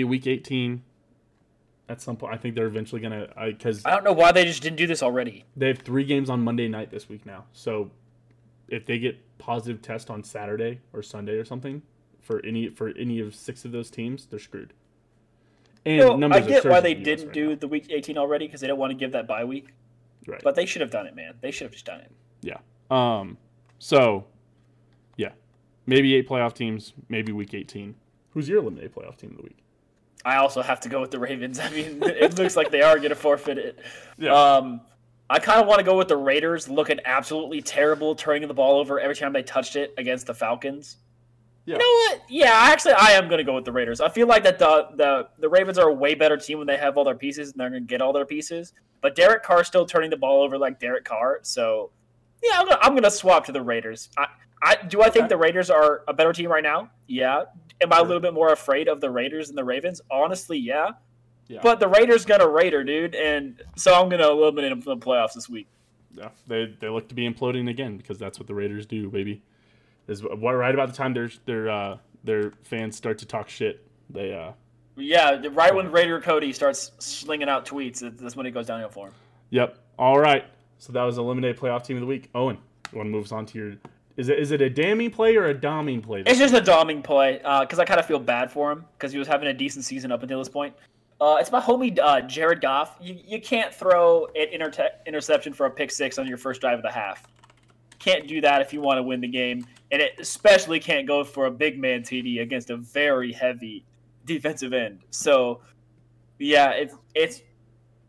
a week 18 at some point. I think they're eventually going to because I don't know why they just didn't do this already. They have 3 games on Monday night this week now, so. If they get positive test on Saturday or Sunday or something for any of 6 of those teams, they're screwed. And I get why they didn't do the week 18 already because they don't want to give that bye week. Right. But they should have done it, man. They should have just done it. Yeah. So, yeah. Maybe 8 playoff teams, maybe week 18. Who's your eliminated playoff team of the week? I also have to go with the Ravens. I mean, it looks like they are going to forfeit it. Yeah. I kind of want to go with the Raiders looking absolutely terrible, turning the ball over every time they touched it against the Falcons. Yeah. You know what? Yeah, actually, I am going to go with the Raiders. I feel like that the Ravens are a way better team when they have all their pieces and they're going to get all their pieses. But Derek Carr still turning the ball over like Derek Carr. So, yeah, I'm going to swap to the Raiders. I think the Raiders are a better team right now? Yeah. Am I a little bit more afraid of the Raiders than the Ravens? Honestly, yeah. Yeah. But the Raiders got a Raider, dude, and so I'm going to eliminate them from the playoffs this week. Yeah, they look to be imploding again because that's what the Raiders do, baby. Is right about the time their fans start to talk shit. When Raider Cody starts slinging out tweets, that's when it goes downhill for him. Yep. All right. So that was eliminated playoff team of the week. Owen, you want to move on to your? Is it a damning play or a doming play? It's just a doming play because I kind of feel bad for him because he was having a decent season up until this point. It's my homie Jared Goff. You can't throw an interception for a pick six on your first drive of the half. Can't do that if you want to win the game. And it especially can't go for a big man TD against a very heavy defensive end. So, yeah, it's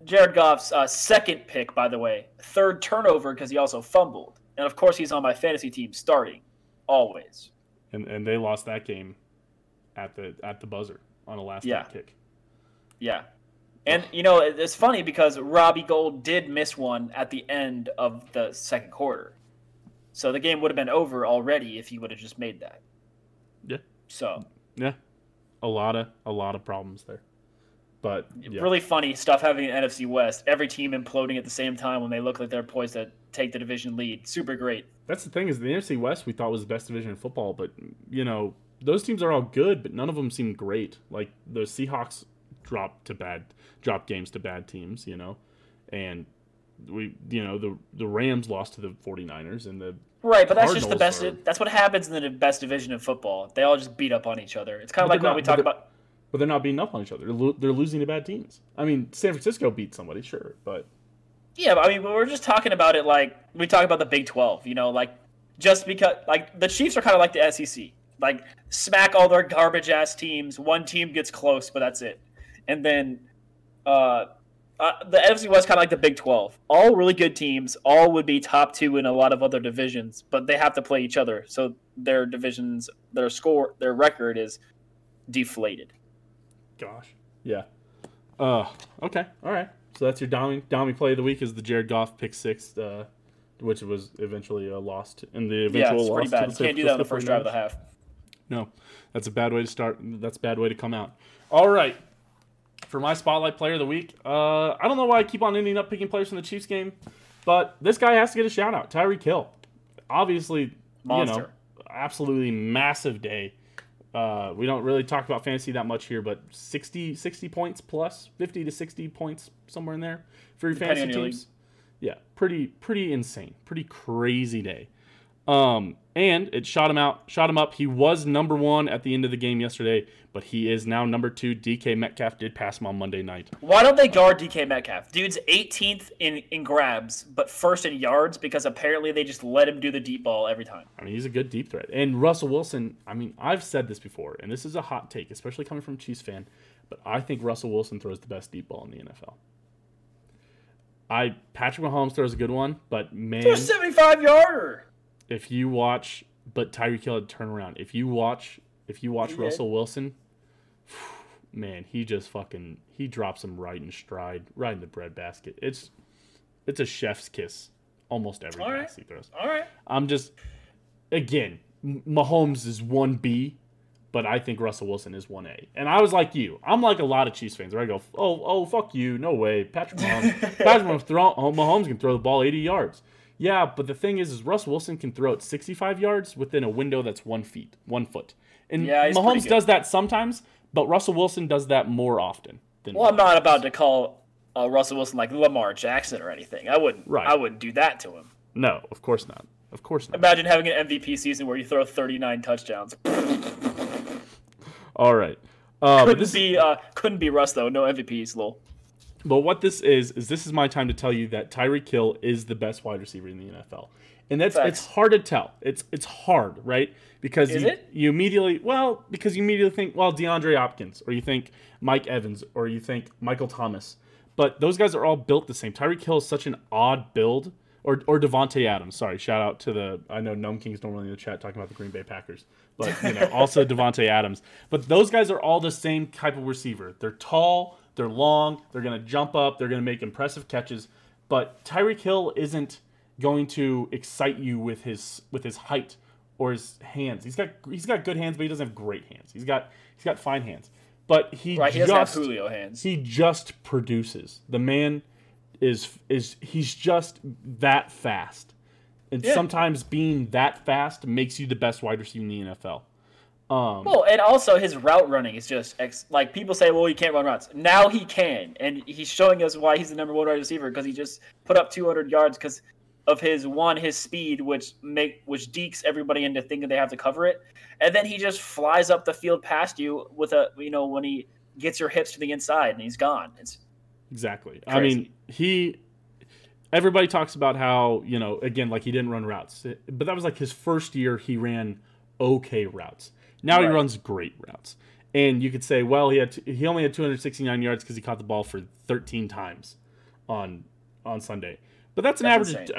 Jared Goff's second pick, by the way. Third turnover because he also fumbled. And, of course, he's on my fantasy team starting always. And they lost that game at the buzzer on a last-minute kick. Yeah. And, you know, it's funny because Robbie Gould did miss one at the end of the second quarter. So the game would have been over already if he would have just made that. Yeah. So. Yeah. A lot of problems there. But yeah. Really funny stuff having an NFC West. Every team imploding at the same time when they look like they're poised to take the division lead. Super great. That's the thing is the NFC West we thought was the best division in football. But, you know, those teams are all good, but none of them seem great. Like the Seahawks drop games to bad teams, you know, and we, you know, the Rams lost to the 49ers and the right, but that's Cardinals just the best. That's what happens in the best division of football. They all just beat up on each other. It's kind of like when we talk about, but they're not beating up on each other. They're losing to bad teams. I mean, San Francisco beat somebody, sure, but yeah, I mean, we're just talking about it like we talk about the Big 12, you know, like just because like the Chiefs are kind of like the SEC, like smack all their garbage ass teams. One team gets close, but that's it. And then the NFC West kind of like the Big 12. All really good teams. All would be top two in a lot of other divisions, but they have to play each other. So their divisions, their score, their record is deflated. Gosh. Yeah. Okay. All right. So that's your Dommy play of the week is the Jared Goff pick six, which was eventually lost in the eventual loss. Yeah, it's pretty bad. You can't do that on the first drive of the half. No. That's a bad way to start. That's a bad way to come out. All right. For my spotlight player of the week, I don't know why I keep on ending up picking players from the Chiefs game, but this guy has to get a shout out. Tyreek Hill, obviously, monster. You know, absolutely massive day. We don't really talk about fantasy that much here, but 60 points plus, 50 to 60 points somewhere in there for your fantasy teams. Yeah, pretty insane, pretty crazy day. And it shot him up. He was number one at the end of the game yesterday, but he is now number two. DK Metcalf did pass him on Monday night. Why don't they guard DK Metcalf? Dude's 18th in grabs, but first in yards because apparently they just let him do the deep ball every time. I mean, he's a good deep threat. And Russell Wilson, I mean, I've said this before, and this is a hot take, especially coming from a Chiefs fan, but I think Russell Wilson throws the best deep ball in the NFL. Patrick Mahomes throws a good one, but man. Throws a 75-yarder. But Tyreek Hill had turnaround. If you watch Russell Wilson, man, he drops him right in stride, right in the breadbasket. It's a chef's kiss almost every pass he throws. All right. Mahomes is 1B, but I think Russell Wilson is 1A. And I was like you. I'm like a lot of Chiefs fans where I go, oh fuck you, no way. Mahomes can throw the ball 80 yards. Yeah, but the thing is Russell Wilson can throw it 65 yards within a window that's 1 foot. And yeah, Mahomes does that sometimes, but Russell Wilson does that more often than Mahomes. I'm not about to call Russell Wilson like Lamar Jackson or anything. I wouldn't do that to him. No, of course not. Imagine having an MVP season where you throw 39 touchdowns. All right. Couldn't be Russ though. No MVPs, lol. But what this is this is my time to tell you that Tyreek Hill is the best wide receiver in the NFL. And it's hard to tell. It's hard, right? Because you immediately think, well, DeAndre Hopkins, or you think Mike Evans, or you think Michael Thomas. But those guys are all built the same. Tyreek Hill is such an odd build. Or Devontae Adams. Sorry, shout out to I know Gnome King's normally in the chat talking about the Green Bay Packers. But you know, also Devontae Adams. But those guys are all the same type of receiver. They're tall. They're long. They're going to jump up. They're going to make impressive catches. But Tyreek Hill isn't going to excite you with his height or his hands. He's got good hands, but he doesn't have great hands. He's got fine hands, but he doesn't have Julio hands. He just produces. The man is he's just that fast, and sometimes being that fast makes you the best wide receiver in the NFL. And also his route running is just like people say, well, he can't run routes. Now he can, and he's showing us why he's the number one wide receiver because he just put up 200 yards because of his speed, which dekes everybody into thinking they have to cover it, and then he just flies up the field past you with when he gets your hips to the inside and he's gone. It's exactly crazy. I mean, everybody talks about how, you know, again, like he didn't run routes, but that was like his first year he ran okay routes. Now he runs great routes. And you could say, well, he only had 269 yards because he caught the ball for 13 times on Sunday. But that's an average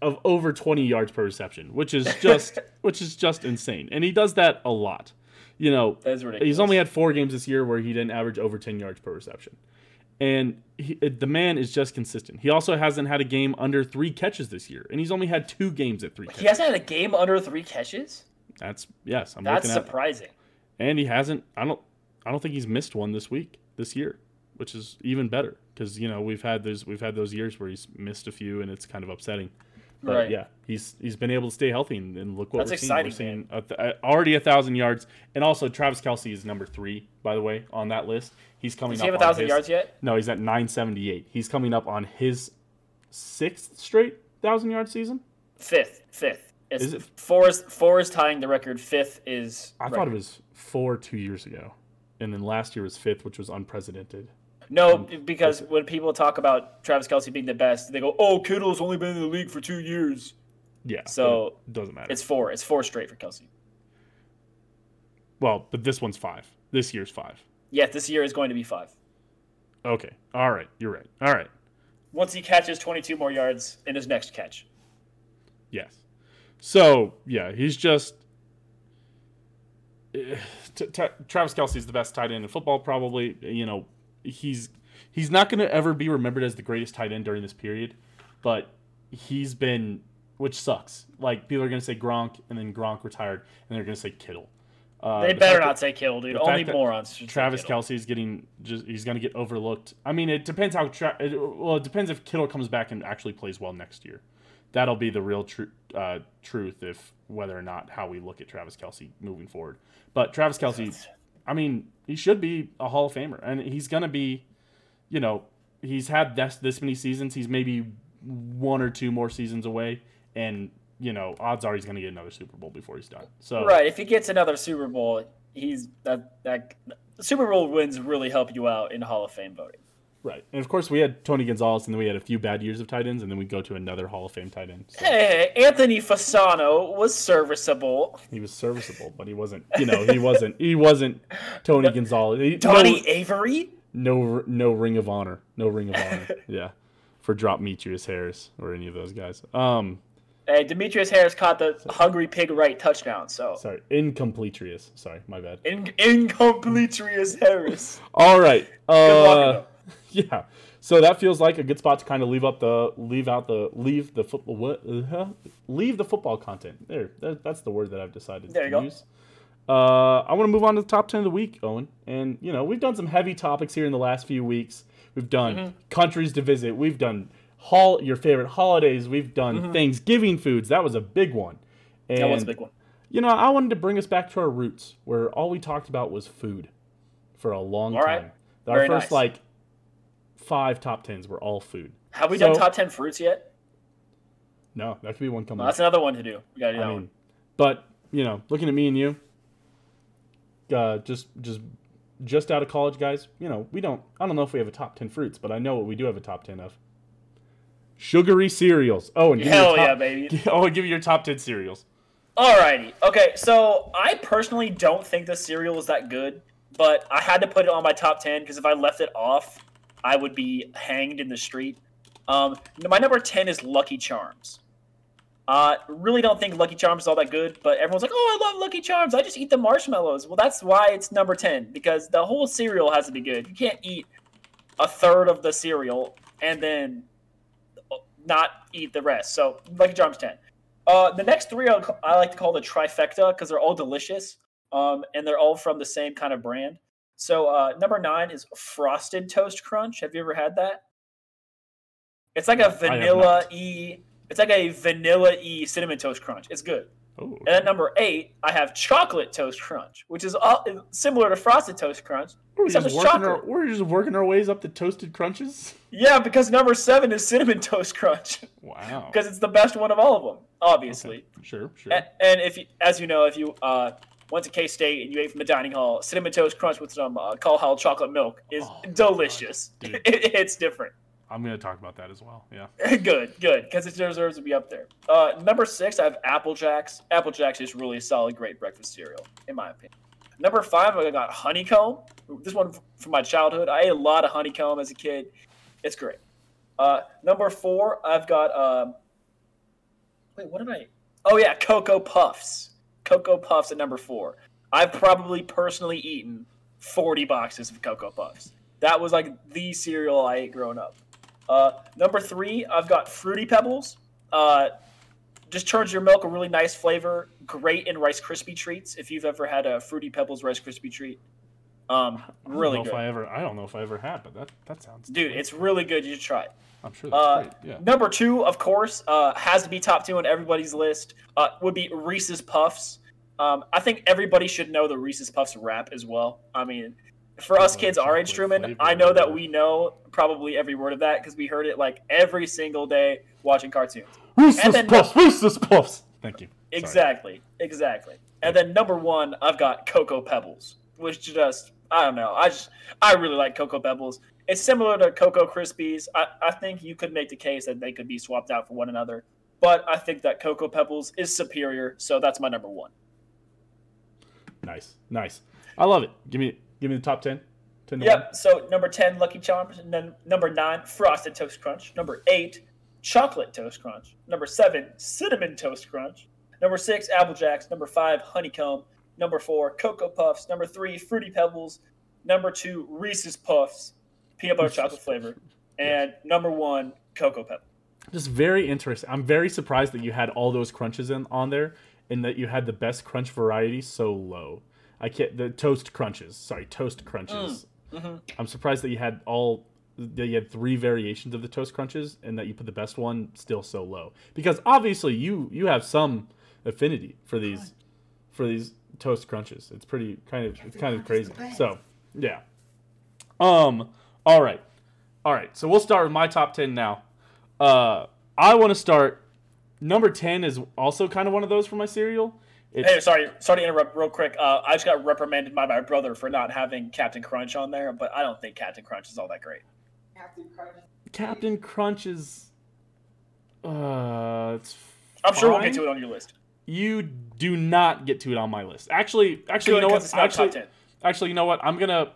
of over 20 yards per reception, which is just insane. And he does that a lot. you know, that's ridiculous. He's only had 4 games this year where he didn't average over 10 yards per reception. And the man is just consistent. He also hasn't had a game under 3 catches this year, and he's only had 2 games at 3 catches. He hasn't had a game under 3 catches? That's surprising. And he hasn't. I don't think he's missed one this year, which is even better because you know we've had those years where he's missed a few, and it's kind of upsetting. But right. Yeah, he's been able to stay healthy and look what that's we're exciting, seeing. We're seeing already 1,000 yards, and also Travis Kelsey is number 3, by the way, on that list. He's coming. Does he have 1,000 yards yet? No, he's at 978. He's coming up on his 6th straight 1,000-yard season. Fifth. Is it? Four is tying the record. 5th is. I thought it was 4 2 years ago, and then last year was 5th, which was unprecedented. No, because when people talk about Travis Kelsey being the best, they go, "Oh, Kittle's only been in the league for 2 years." Yeah, so it doesn't matter. It's 4. It's 4 straight for Kelsey. Well, but this one's 5. This year's 5. Yeah, this year is going to be 5. Okay. All right. You're right. All right. Once he catches 22 more yards in his next catch. Yes. So, yeah, he's just Travis Kelsey is the best tight end in football, probably. You know, he's not going to ever be remembered as the greatest tight end during this period, but he's been, which sucks. Like, people are going to say Gronk, and then Gronk retired, and they're going to say Kittle. They better not say Kittle, dude. Only morons should say Kittle. Travis Kelsey is he's going to get overlooked. I mean, it depends it depends if Kittle comes back and actually plays well next year. That'll be the real truth if whether or not how we look at Travis Kelsey moving forward. But Travis Kelsey, I mean, he should be a Hall of Famer. And he's going to be, you know, he's had this many seasons. He's maybe 1 or 2 more seasons away. And, you know, odds are he's going to get another Super Bowl before he's done. So right. If he gets another Super Bowl, that Super Bowl wins really help you out in Hall of Fame voting. Right. And, of course, we had Tony Gonzalez, and then we had a few bad years of tight ends, and then we go to another Hall of Fame tight end. So. Hey, Anthony Fasano was serviceable. He was serviceable, but he wasn't, you know, he wasn't Tony Gonzalez. Avery? No ring of honor. No ring of honor. Yeah. For Demetrius Harris or any of those guys. Hey, Demetrius Harris caught the Hungry Pig right touchdown, so. Sorry. Incompletrius. Sorry, my bad. Incompletrius Harris. All right. Good luck, though. Yeah, so that feels like a good spot to kind of leave the football content. There, that's the word that I've decided to use. I want to move on to the top 10 of the week, Owen. And you know we've done some heavy topics here in the last few weeks. We've done countries to visit. We've done your favorite holidays. We've done Thanksgiving foods. That was a big one. And, that was a big one. You know, I wanted to bring us back to our roots, where all we talked about was food for a long time. Right. Our Very first nice. Like. 5 top 10s were all food. Have we done top 10 fruits yet? No, that could be one coming up. That's another one to do. We got to do that one. But, you know, looking at me and you, just out of college, guys, you know, I don't know if we have a top 10 fruits, but I know what we do have a top 10 of. Sugary cereals. Oh, and yeah, baby. I'll give you your top 10 cereals. Alrighty. Okay, so I personally don't think the cereal is that good, but I had to put it on my top 10 because if I left it off, I would be hanged in the street. My number 10 is Lucky Charms. Really don't think Lucky Charms is all that good, but everyone's like, "Oh, I love Lucky Charms. I just eat the marshmallows." Well, that's why it's number 10, because the whole cereal has to be good. You can't eat a third of the cereal and then not eat the rest. So Lucky Charms 10. The next 3 I like to call the trifecta because they're all delicious, and they're all from the same kind of brand. So number 9 is Frosted Toast Crunch. Have you ever had that? It's like a vanilla-y Cinnamon Toast Crunch. It's good. Ooh. And at number 8, I have Chocolate Toast Crunch, which is similar to Frosted Toast Crunch. We're just working our ways up to Toasted Crunches? Yeah, because number 7 is Cinnamon Toast Crunch. Wow. Because it's the best one of all of them, obviously. Okay. Sure. And if you went to K-State and you ate from the dining hall, Cinnamon Toast Crunch with some Kalahal chocolate milk is delicious. It's different. I'm going to talk about that as well, yeah. Good, because it deserves to be up there. Number 6, I have Apple Jacks. Apple Jacks is really a solid, great breakfast cereal, in my opinion. Number 5, I got Honeycomb. This one from my childhood. I ate a lot of Honeycomb as a kid. It's great. Number 4, I've got Cocoa Puffs. Cocoa Puffs at number 4. I've probably personally eaten 40 boxes of Cocoa Puffs. That was like the cereal I ate growing up. Number three, I've got Fruity Pebbles. Just turns your milk a really nice flavor. Great in Rice Krispie treats. If you've ever had a Fruity Pebbles Rice Krispie treat, really good. I don't know if I ever had, but that sounds. Dude, delicious. It's really good. You should try it. I'm sure that's great. Yeah. Number two, of course, has to be top two on everybody's list. Would be Reese's Puffs. I think everybody should know the Reese's Puffs rap as well. I mean, for us kids our age, Truman, I know that we know probably every word of that because we heard it like every single day watching cartoons. Reese's Puffs, Reese's Puffs. Thank you. Exactly. And then number one, I've got Cocoa Pebbles, which just, I don't know. I really like Cocoa Pebbles. It's similar to Cocoa Krispies. I think you could make the case that they could be swapped out for one another, but I think that Cocoa Pebbles is superior, so that's my number one. Nice. I love it. Give me the top 10. 10 to 1. Yep. So number 10, Lucky Charms. And then number 9, Frosted Toast Crunch. Number 8, Chocolate Toast Crunch. Number 7, Cinnamon Toast Crunch. Number 6, Apple Jacks. Number 5, Honeycomb. Number 4, Cocoa Puffs. Number 3, Fruity Pebbles. Number 2, Reese's Puffs, peanut butter chocolate flavor. And number 1, Cocoa Pebbles. Just very interesting. I'm very surprised that you had all those crunches on there, and that you had the best crunch variety so low. I can't. The toast crunches. Sorry, toast crunches. Mm-hmm. I'm surprised that you had three variations of the toast crunches, and that you put the best one still so low. Because obviously you have some affinity for these toast crunches. It's pretty kind of crazy. So yeah. All right. So we'll start with my top 10 now. I want to start. Number 10 is also kind of one of those for my cereal. Hey, sorry to interrupt real quick. I just got reprimanded by my brother for not having Captain Crunch on there, but I don't think Captain Crunch is all that great. Captain Crunch is... I'm sure we'll get to it on your list. You do not get to it on my list. Actually, you know what? It's not top 10. Actually, you know what? I'm going to...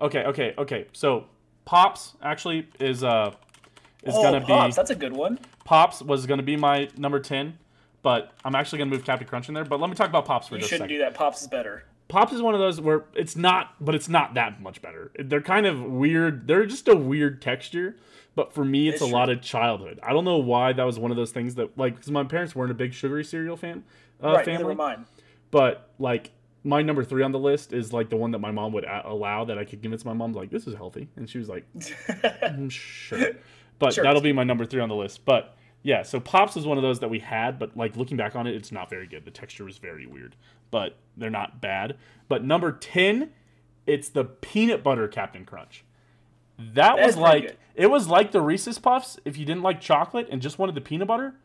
Okay. So, Pops actually is... Pops, that's a good one. Pops was going to be my number 10, but I'm actually going to move Captain Crunch in there. But let me talk about Pops for just a second. You shouldn't do that. Pops is better. Pops is one of those where it's not that much better. They're kind of weird. They're just a weird texture. But for me, it's a lot of childhood. I don't know why that was one of those things that, like, because my parents weren't a big sugary cereal family. Neither were mine. But, like, my number 3 on the list is, like, the one that my mom would allow that I could convince my mom, like, this is healthy. And she was like, sure. But that'll be my number 3 on the list. But, yeah, so Pops was one of those that we had. But, like, looking back on it, it's not very good. The texture was very weird. But they're not bad. But number 10, it's the peanut butter Captain Crunch. It was like the Reese's Puffs. If you didn't like chocolate and just wanted the peanut butter,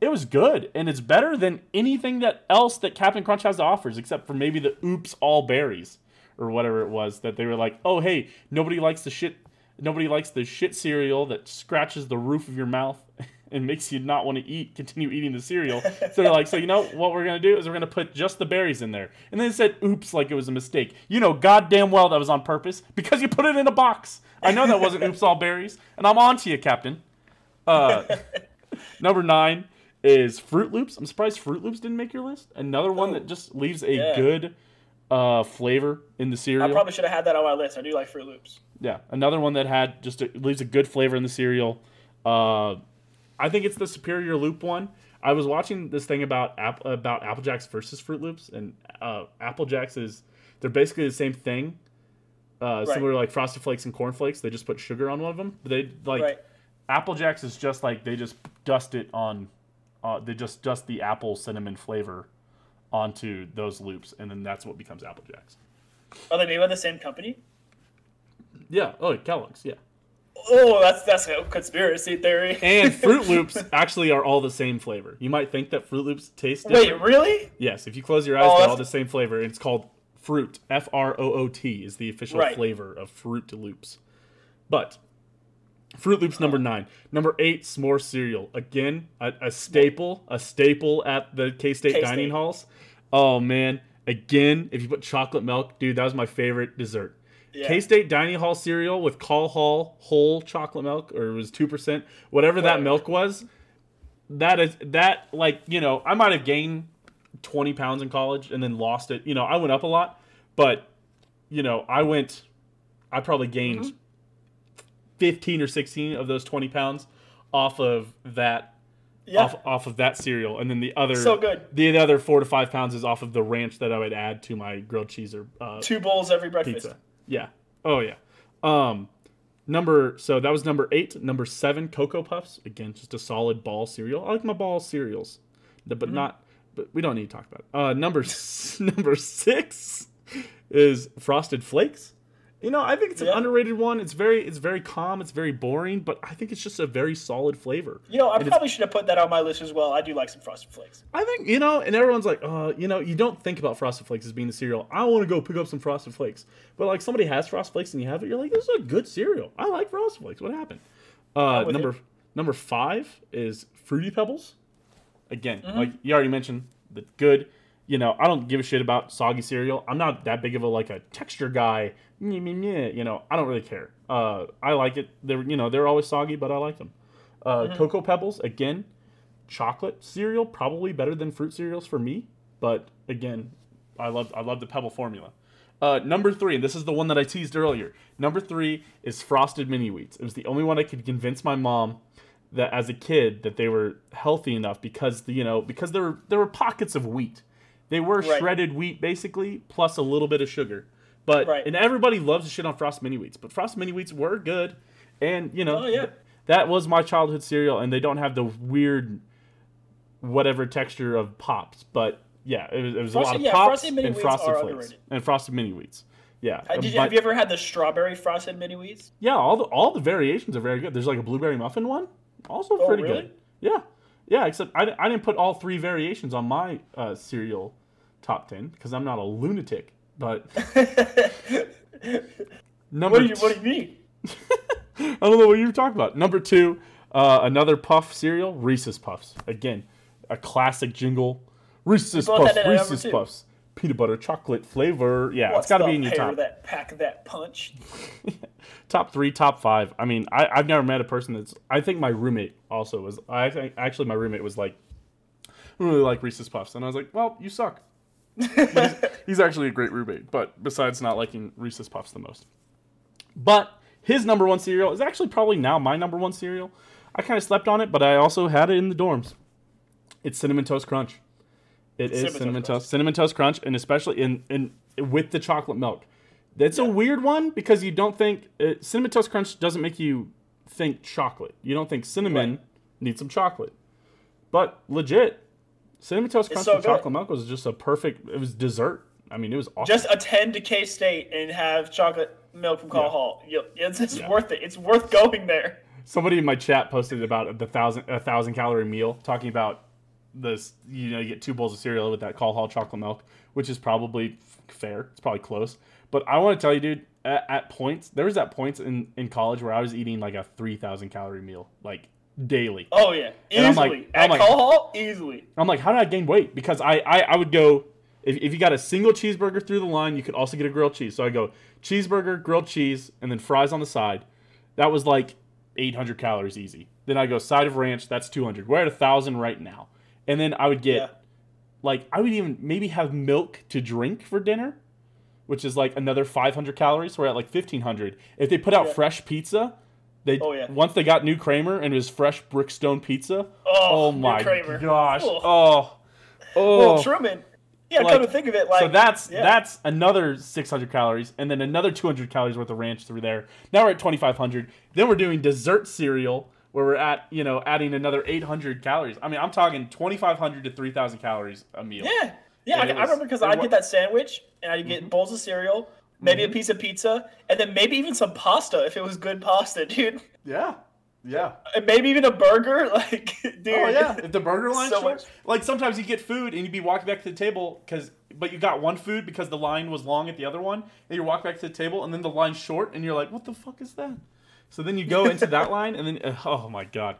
it was good. And it's better than anything else that Captain Crunch has to offer, except for maybe the Oops All Berries or whatever it was that they were like, oh, hey, nobody likes the shit cereal that scratches the roof of your mouth and makes you not want to continue eating the cereal. So they're like, so you know what we're going to do is we're going to put just the berries in there. And then it said, oops, like it was a mistake. You know goddamn well that was on purpose because you put it in a box. I know that wasn't oops all berries. And I'm on to you, Captain. Number 9 is Fruit Loops. I'm surprised Fruit Loops didn't make your list. Another one that just leaves a good flavor in the cereal. I probably should have had that on my list. I do like Fruit Loops. Yeah, another one that had leaves a good flavor in the cereal. I think it's the superior loop one. I was watching this thing about Apple Jacks versus Fruit Loops, and Apple Jacks they're basically the same thing, right. Similar to like Frosted Flakes and Corn Flakes. They just put sugar on one of them. But they Apple Jacks is just like they just dust it on, they just dust the apple cinnamon flavor onto those loops, and then that's what becomes Apple Jacks. Are they made by the same company? Yeah. Oh, Kellogg's. Yeah. Oh, that's a conspiracy theory. And Fruit Loops actually are all the same flavor. You might think that Fruit Loops taste different. Wait, really? Yes. If you close your eyes, they're all the same flavor. It's called Fruit. F-R-O-O-T is the official flavor of Fruit Loops. But Fruit Loops number 9. Number 8, S'more cereal. Again, a staple at the K-State dining halls. Oh man. Again, if you put chocolate milk, dude, that was my favorite dessert. Yeah. K-State Dining Hall cereal with Call Hall whole chocolate milk, or it was 2%, whatever that milk was. That is I might have gained 20 pounds in college and then lost it. You know, I went up a lot, but, you know, I probably gained 15 or 16 of those 20 pounds off of that. Yeah. Off of that cereal, and then the other other 4 to 5 pounds is off of the ranch that I would add to my grilled cheese or two bowls every breakfast. Pizza. Yeah. Oh yeah. So that was number 8. Number 7, Cocoa Puffs. Again, just a solid ball cereal. I like my ball cereals, but But we don't need to talk about it. Number 6 is Frosted Flakes. You know, I think it's an underrated one. It's very calm. It's very boring, but I think it's just a very solid flavor. You know, I probably should have put that on my list as well. I do like some Frosted Flakes. I think, you know, and everyone's like, you know, you don't think about Frosted Flakes as being the cereal. I want to go pick up some Frosted Flakes. But, like, somebody has Frosted Flakes and you have it, you're like, this is a good cereal. I like Frosted Flakes. What happened? Number 5 is Fruity Pebbles. Again, like you already mentioned, the good. You know, I don't give a shit about soggy cereal. I'm not that big of a texture guy. You know, I don't really care. I like it. They're always soggy, but I like them. Cocoa Pebbles, again, chocolate cereal, probably better than fruit cereals for me. But again, I love the Pebble formula. Number 3, and this is the one that I teased earlier. Number 3 is Frosted Mini Wheats. It was the only one I could convince my mom that as a kid that they were healthy enough because there were pockets of wheat. They were shredded wheat, basically, plus a little bit of sugar. But and everybody loves to shit on Frosted Mini Wheats. But Frosted Mini Wheats were good. And, you know, that was my childhood cereal. And they don't have the weird whatever texture of Pops. But, yeah, it was Frosted, a lot of Pops and Frosted Flakes. Underrated. And Frosted Mini Wheats. Yeah. Have you ever had the strawberry Frosted Mini Wheats? Yeah, all the variations are very good. There's, like, a blueberry muffin one. Also pretty good. Yeah. Yeah, except I didn't put all 3 variations on my cereal top 10 because I'm not a lunatic. But what do you mean? I don't know what you're talking about. Number 2, another puff cereal, Reese's Puffs. Again, a classic jingle. Reese's Puffs, Reese's Puffs, peanut butter chocolate flavor. Yeah, it's got to be in your top. That pack that punch. Top 3, top 5. I mean, I've never met a person that's. I think my roommate also was. Actually, my roommate was like, really like Reese's Puffs, and I was like, well, you suck. He's actually a great roommate, but besides not liking Reese's Puffs the most. But his number 1 cereal is actually probably now my number 1 cereal. I kind of slept on it, but I also had it in the dorms. It's Cinnamon Toast Crunch. Cinnamon Toast Crunch, and especially in with the chocolate milk. That's a weird one because you don't think Cinnamon Toast Crunch doesn't make you think chocolate. You don't think cinnamon needs some chocolate, but legit. Cinnamon Toast Crunch and chocolate milk was just a perfect. It was dessert. I mean, it was awesome. Just attend to K-State and have chocolate milk from Call Hall. It's worth it. It's worth going there. Somebody in my chat posted about the 1,000 calorie meal, talking about this. You know, you get 2 bowls of cereal with that Call Hall chocolate milk, which is probably fair. It's probably close. But I want to tell you, dude. At points, there was at points in college where I was eating like a 3,000 calorie meal, like. Daily. Oh yeah, easily. Easily. I'm like, how did I gain weight? Because I would go if you got a single cheeseburger through the line, you could also get a grilled cheese. So I go cheeseburger, grilled cheese, and then fries on the side. That was like 800 calories easy. Then I go side of ranch. That's 200. We're at 1,000 right now. And then I would get I would even maybe have milk to drink for dinner, which is like another 500 calories. So we're at like 1,500. If they put out fresh pizza. Once they got New Kramer and his fresh Brickstone pizza. Oh my gosh! Cool. Oh, well, Truman. Yeah, come to think of it, so that's another 600 calories, and then another 200 calories worth of ranch through there. Now we're at 2,500. Then we're doing dessert cereal where we're at adding another 800 calories. I mean, I'm talking 2,500 to 3,000 calories a meal. Yeah, yeah. I remember because I get that sandwich and I get bowls of cereal. Maybe a piece of pizza, and then maybe even some pasta if it was good pasta, dude. Yeah, yeah. And maybe even a burger, dude. Oh yeah, if the burger line short. Like sometimes you get food and you'd be walking back to the table but you got one food because the line was long at the other one, and you walk back to the table and then the line's short and you're like, what the fuck is that? So then you go into that line and then oh my god,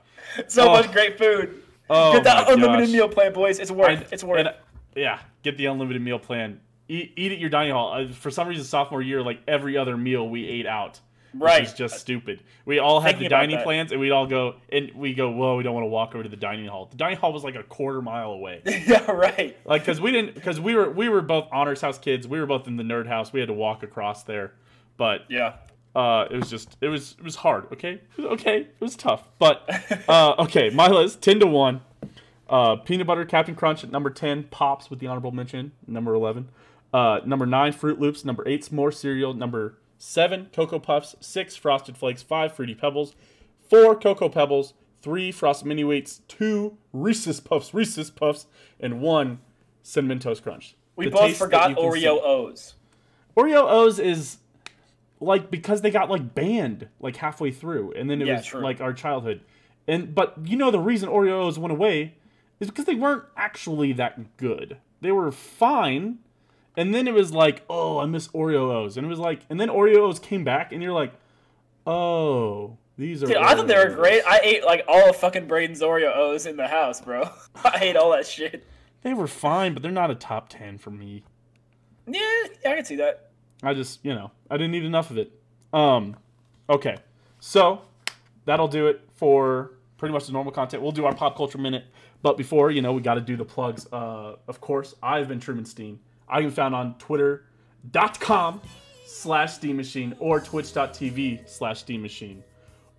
much great food. Oh, get that unlimited meal plan, boys. It's worth. It's worth. Get the unlimited meal plan. Eat at your dining hall. For some reason, sophomore year, like every other meal we ate out Right. It's just stupid. We all had the dining plans, and we'd all go, and we go, whoa, we don't want to walk over to the dining hall. The dining hall was like a quarter mile away. Yeah, right. Like, because we didn't, because we were both Honors House kids. We were both in the nerd house. We had to walk across there, but yeah, it was hard. Okay, it was tough, but okay. My list 10-1. Peanut Butter Captain Crunch at number 10, Pops with the honorable mention, number 11. Number 9, Fruit Loops. Number 8, S'more Cereal. Number 7, Cocoa Puffs. 6, Frosted Flakes. 5, Fruity Pebbles. 4, Cocoa Pebbles. 3, Frosted Mini Wheats. 2, Reese's Puffs. And 1, Cinnamon Toast Crunch. We both forgot Oreo O's. Oreo O's is, like, because they got, like, banned, like, halfway through. And then it was, like, our childhood. But, you know, the reason Oreo O's went away is because they weren't actually that good. They were fine, and then it was like, oh, I miss Oreo O's, and it was like, and then Oreo O's came back, and you're like, oh, these are. Dude, Oreo I thought they were great. I ate like all of fucking Braden's Oreo O's in the house, bro. I ate all that shit. They were fine, but they're not a top 10 for me. Yeah, I can see that. I just, you know, I didn't eat enough of it. Okay, so that'll do it for pretty much the normal content. We'll do our pop culture minute. But before, you know, we got to do the plugs. Of course, I've been Truman Steen. I can be found on Twitter.com/Steam Machine or Twitch.tv/Steam Machine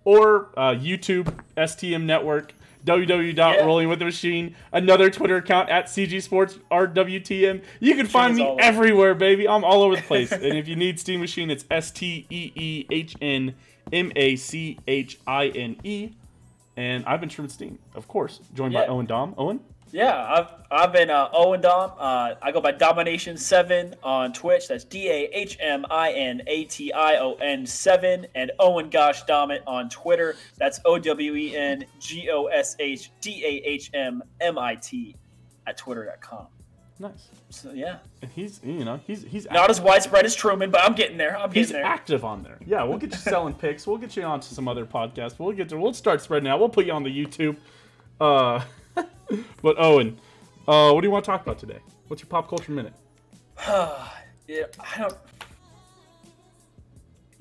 or YouTube, STM Network, www.rollingwiththemachine, another Twitter account @CG Sports RWTM. You can find me everywhere, baby. I'm all over the place. And if you need Steam Machine, it's STEEHNMACHINE. And I've been Truman Steen, of course, joined by Owen Dom. Owen? Yeah, I've been Owen Dom. I go by Domination7 on Twitch. That's DAHMINATION7. And Owen Gosh Domit on Twitter. that's OwenGoshDahmit at twitter.com. Nice. So yeah, he's not as widespread as Truman, but I'm getting there. He's active on there. Yeah, we'll get you selling picks. We'll get you onto some other podcasts. We'll start spreading out. We'll put you on the YouTube. But Owen, what do you want to talk about today? What's your pop culture minute? You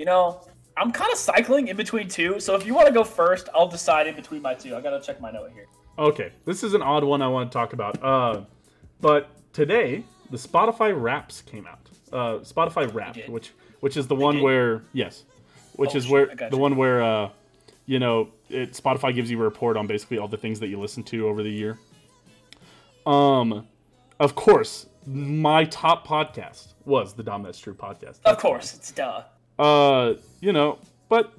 know, I'm kind of cycling in between two. So if you want to go first, I'll decide in between my two. I gotta check my note here. Okay, this is an odd one I want to talk about. But today, the Spotify Wraps came out. Spotify Wrapped, which is the one where, you know, Spotify gives you a report on basically all the things that you listen to over the year. Of course, my top podcast was the Dom That's True podcast. Of course, it's duh. You know, but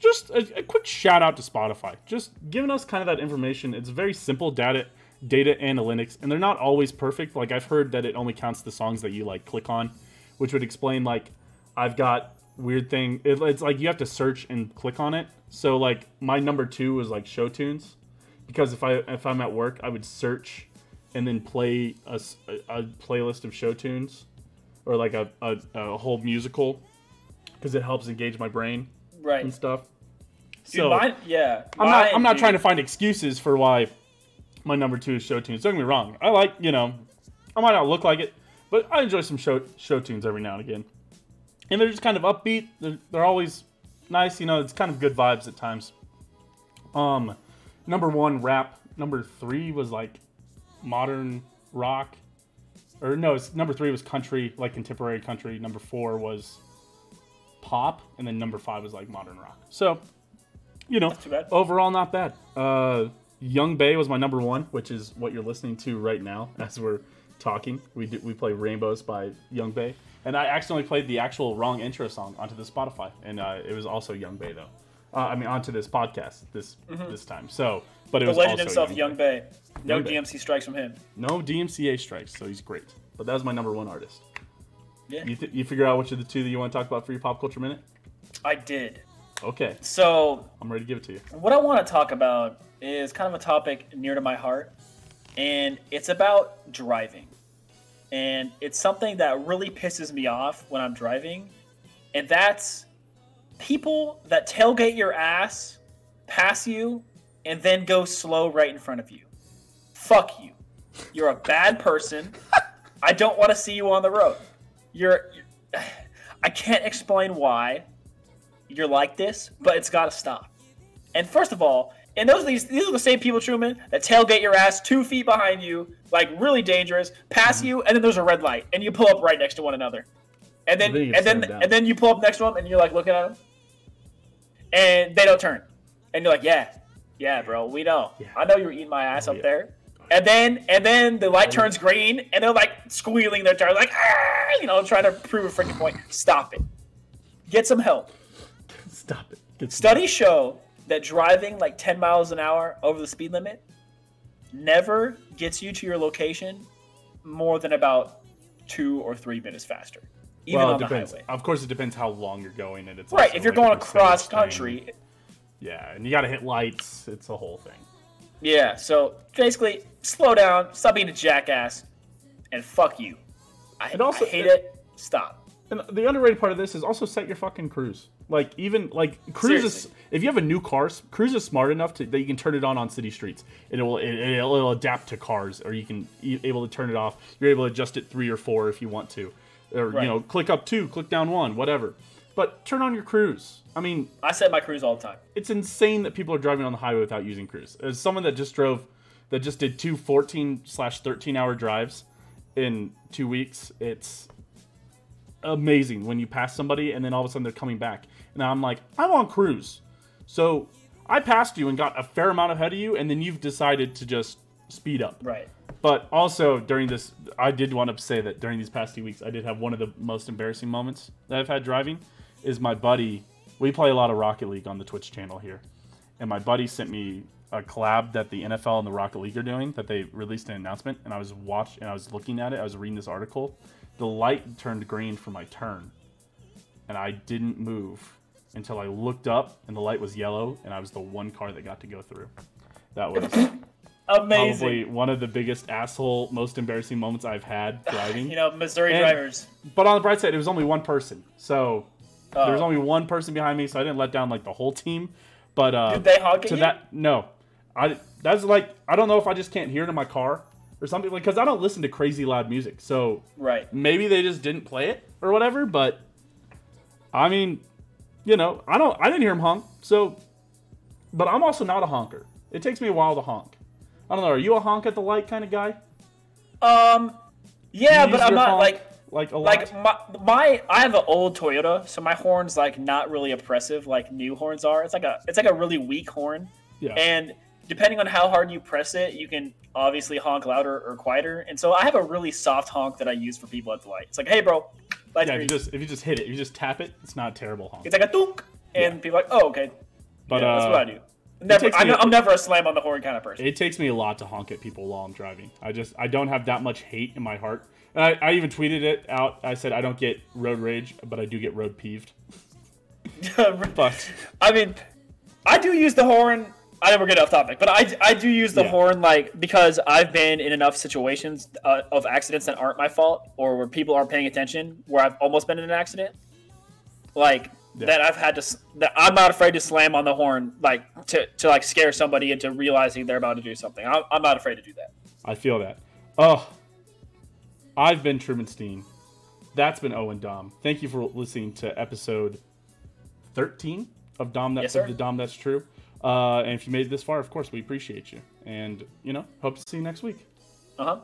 just a quick shout out to Spotify. Just giving us kind of that information. It's very simple data analytics, and they're not always perfect. Like, I've heard that it only counts the songs that you like click on, which would explain, like, I've got weird thing. It's like you have to search and click on it. So like my number 2 was like show tunes, because if I'm at work, I would search and then play a playlist of show tunes, or like a whole musical, because it helps engage my brain, right, and stuff. Dude, so I'm not trying to find excuses for why my number 2 is show tunes. Don't get me wrong. I like, you know, I might not look like it, but I enjoy some show tunes every now and again. And they're just kind of upbeat. They're always nice. You know, it's kind of good vibes at times. Number 1, rap. Number 3 was like modern rock. Or no, number 3 was country, like contemporary country. Number 4 was pop. And then number 5 was like modern rock. So, you know, overall not bad. Young Bay was my number 1, which is what you're listening to right now as we're talking. We play Rainbows by Young Bay, and I accidentally played the actual wrong intro song onto the Spotify, and it was also Young Bay though. Onto this podcast this time. So, but it was legend also himself, Young Bay. No DMCA strikes from him. No DMCA strikes, so he's great. But that was my number 1 artist. Yeah. You figure out which of the two that you want to talk about for your pop culture minute? I did. Okay. So I'm ready to give it to you. What I want to talk about is kind of a topic near to my heart, and it's about driving. And it's something that really pisses me off when I'm driving, and that's people that tailgate your ass, pass you, and then go slow right in front of you. Fuck you. You're a bad person. I don't want to see you on the road. I can't explain why. you're like this, but it's got to stop. And first of all, and these are the same people, Truman, that tailgate your ass 2 feet behind you, like really dangerous, pass you, and then there's a red light, and you pull up right next to one another, and then you pull up next to them, and you're like looking at them, and they don't turn, and you're like, yeah, bro, we know, I know you were eating my ass up there. And then the light turns green, and they're like squealing their tires, like, ah, you know, trying to prove a freaking point. Stop it. Get some help. Stop it. Studies show that driving like 10 miles an hour over the speed limit never gets you to your location more than about 2 or 3 minutes faster, even on the highway. Of course, it depends how long you're going, and it's right. If you're going across country, and you got to hit lights. It's a whole thing. Yeah, so basically, slow down, stop being a jackass, and fuck you. I hate it. Stop. And the underrated part of this is also set your fucking cruise. Like, even, like, cruise is, if you have a new car, cruise is smart enough that you can turn it on city streets. It'll adapt to cars, or you're able to turn it off. You're able to adjust it 3 or 4 if you want to. Or, right. You know, click up 2, click down 1, whatever. But turn on your cruise. I mean, I set my cruise all the time. It's insane that people are driving on the highway without using cruise. As someone that just did 2 14/13 hour drives in 2 weeks, it's amazing when you pass somebody and then all of a sudden they're coming back. And I'm like, I'm on cruise. So I passed you and got a fair amount ahead of you, and then you've decided to just speed up. Right. But also during this, I did want to say that during these past 2 weeks, I did have one of the most embarrassing moments that I've had driving is my buddy. We play a lot of Rocket League on the Twitch channel here. And my buddy sent me a collab that the NFL and the Rocket League are doing, that they released an announcement, and I was looking at it, I was reading this article. The light turned green for my turn, and I didn't move until I looked up and the light was yellow, and I was the one car that got to go through. That was amazing. Probably one of the biggest asshole, most embarrassing moments I've had driving. You know, Missouri drivers. But on the bright side, it was only one person, so... There was only one person behind me, so I didn't let down like the whole team. But did they honk at you? No. I don't know if I just can't hear it in my car or something, like, because I don't listen to crazy loud music. So right. Maybe they just didn't play it or whatever. But I mean, you know, I didn't hear him honk. So, but I'm also not a honker. It takes me a while to honk. I don't know. Are you a honk at the light kind of guy? Yeah, but I'm not honk? Like a lot. I have an old Toyota, so my horn's like not really oppressive like new horns are. It's like a really weak horn. Yeah. And depending on how hard you press it, you can obviously honk louder or quieter. And so I have a really soft honk that I use for people at the light. It's like, hey, bro. If you just hit it, you just tap it. It's not a terrible honk. It's like a dunk, and people are like, oh, okay. But yeah, that's what I do. I'm never a slam on the horn kind of person. It takes me a lot to honk at people while I'm driving. I don't have that much hate in my heart. I even tweeted it out. I said I don't get road rage, but I do get road peeved. Fuck. I mean, I do use the horn. I never get off topic, but I do use the horn, like, because I've been in enough situations of accidents that aren't my fault, or where people aren't paying attention, where I've almost been in an accident, like that I've had to. That I'm not afraid to slam on the horn, like to like scare somebody into realizing they're about to do something. I'm not afraid to do that. I feel that. Oh. I've been Truman Steen. That's been Owen Dom. Thank you for listening to episode 13 of Dom. The Dom That's True. And if you made it this far, of course, we appreciate you. And, you know, hope to see you next week. Uh-huh.